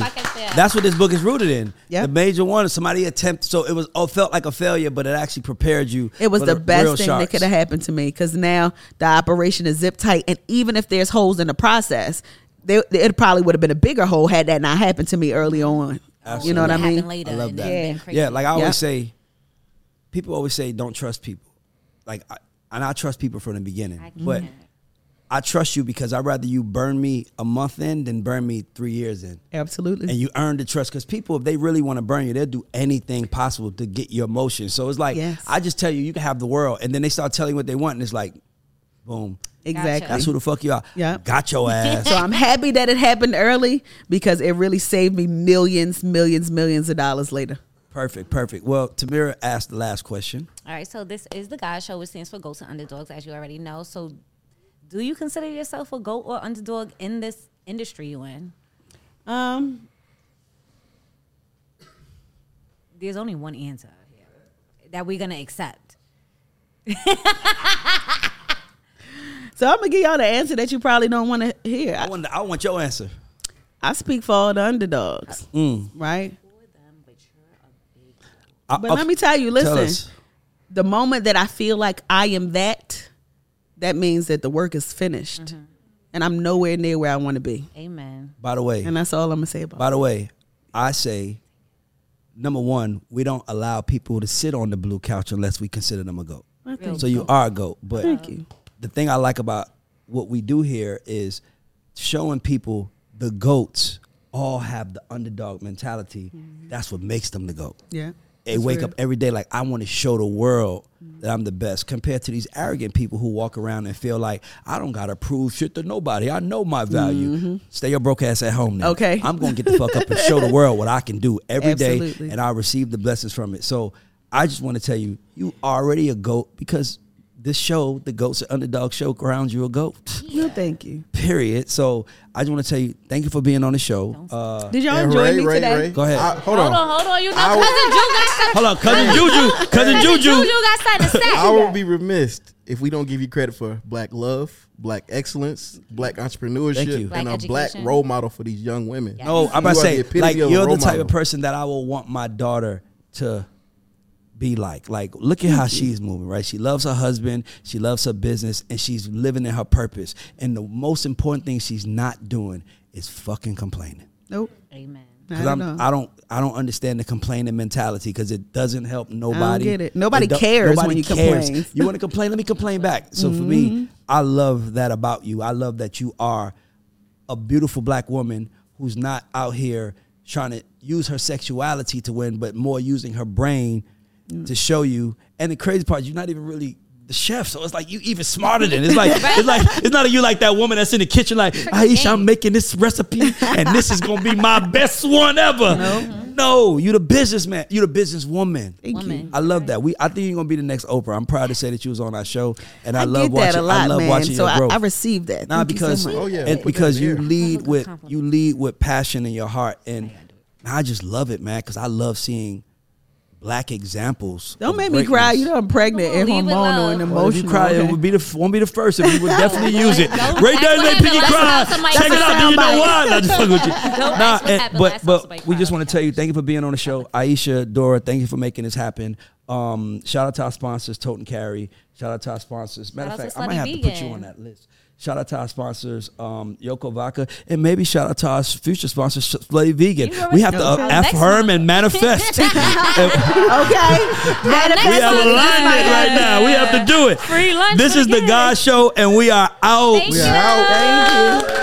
That's what this book is rooted in. The major one is somebody attempt. So it was felt like a failure, but it actually prepared you. It was the best thing that could have happened to me, because now the operation is zip tight, and even if there's holes in the process, it probably would have been a bigger hole had that not happened to me early on. Absolutely. You know what I mean? Later, I love that. Yeah, like I always say, people always say don't trust people. Like, I trust people from the beginning, but I trust you because I'd rather you burn me a month in than burn me 3 years in. Absolutely. And you earn the trust, because people, if they really want to burn you, they'll do anything possible to get your emotion. So it's like, I just tell you, you can have the world. And then they start telling you what they want, and it's like, boom. Exactly. That's who the fuck you are. Got your ass. So I'm happy that it happened early, because it really saved me millions of dollars later. Perfect. Well, Tamara asked the last question. All right, so this is the GAUDS Show, which stands for Goats and Underdogs, as you already know. So do you consider yourself a goat or underdog in this industry you're in? There's only one answer here that we're going to accept. So I'm going to give y'all the answer that you probably don't want to hear. I want your answer. I speak for all the underdogs, right? But let me tell you, listen, the moment that I feel like I am that means that the work is finished, and I'm nowhere near where I want to be. Amen. By the way, and that's all I'm gonna say about it. By the way, I say, number one, we don't allow people to sit on the blue couch unless we consider them a goat. So you are a goat. But thank you. The thing I like about what we do here is showing people the goats all have the underdog mentality. That's what makes them the goat. Yeah. They wake up every day like, I want to show the world that I'm the best, compared to these arrogant people who walk around and feel like, I don't got to prove shit to nobody. I know my value. Stay your broke ass at home now. Okay. I'm going to get the fuck up and show the world what I can do every day, and I'll receive the blessings from it. So I just want to tell you, you already a goat, because this show, the Goats and Underdog Show, grounds you a goat. Yeah. No, thank you. Period. So I just want to tell you, thank you for being on the show. Did y'all enjoy me today? Ray. Go ahead. Hold on. You know, Cousin Juju got something to say. I would be remiss if we don't give you credit for Black love, Black excellence, Black entrepreneurship, Black and a education. Black role model for these young women. Yes. No, I'm about to say, like, you're the type of person that I will want my daughter to be like. Like, look at how she's moving, right? She loves her husband, she loves her business, and she's living in her purpose. And the most important thing she's not doing is fucking complaining. Nope. Amen. I don't understand the complaining mentality because it doesn't help nobody. I don't get it. Nobody cares when you complain. You want to complain? Let me complain back. So for me, I love that about you. I love that you are a beautiful Black woman who's not out here trying to use her sexuality to win, but more using her brain to show you. And the crazy part, you're not even really the chef, so it's like you even smarter than it's not you like that woman that's in the kitchen like, Aisha, I'm making this recipe and this is gonna be my best one ever. No, you the businessman, you the businesswoman. Thank you. I love that. I think you're gonna be the next Oprah. I'm proud to say that you was on our show, and I love watching. I love watching your growth. I received that. You lead with passion in your heart, and I just love it, man, because I love seeing Black examples. Don't make me cry. You know I'm pregnant and hormonal and emotional. Well, if you cry, it won't be the first, and we would definitely use it. Ray Daniels made Pinky cry. Check it out. Do you know why? I just fuck with you. But we just want to tell you, thank you for being on the show. Aisha, Dora, thank you for making this happen. Shout out to our sponsors, Tote and Carry. Shout out to our sponsors. Matter of fact, I might have to put you on that list. Shout out to our sponsors, Yoko Vodka, and maybe shout out to our future sponsor, Slutty Vegan. We have to F Herm and manifest. Okay. We have alignment right now. We have to do it. Free lunch. This is the GAUDS Show, and we are out. Thank you. Thank you.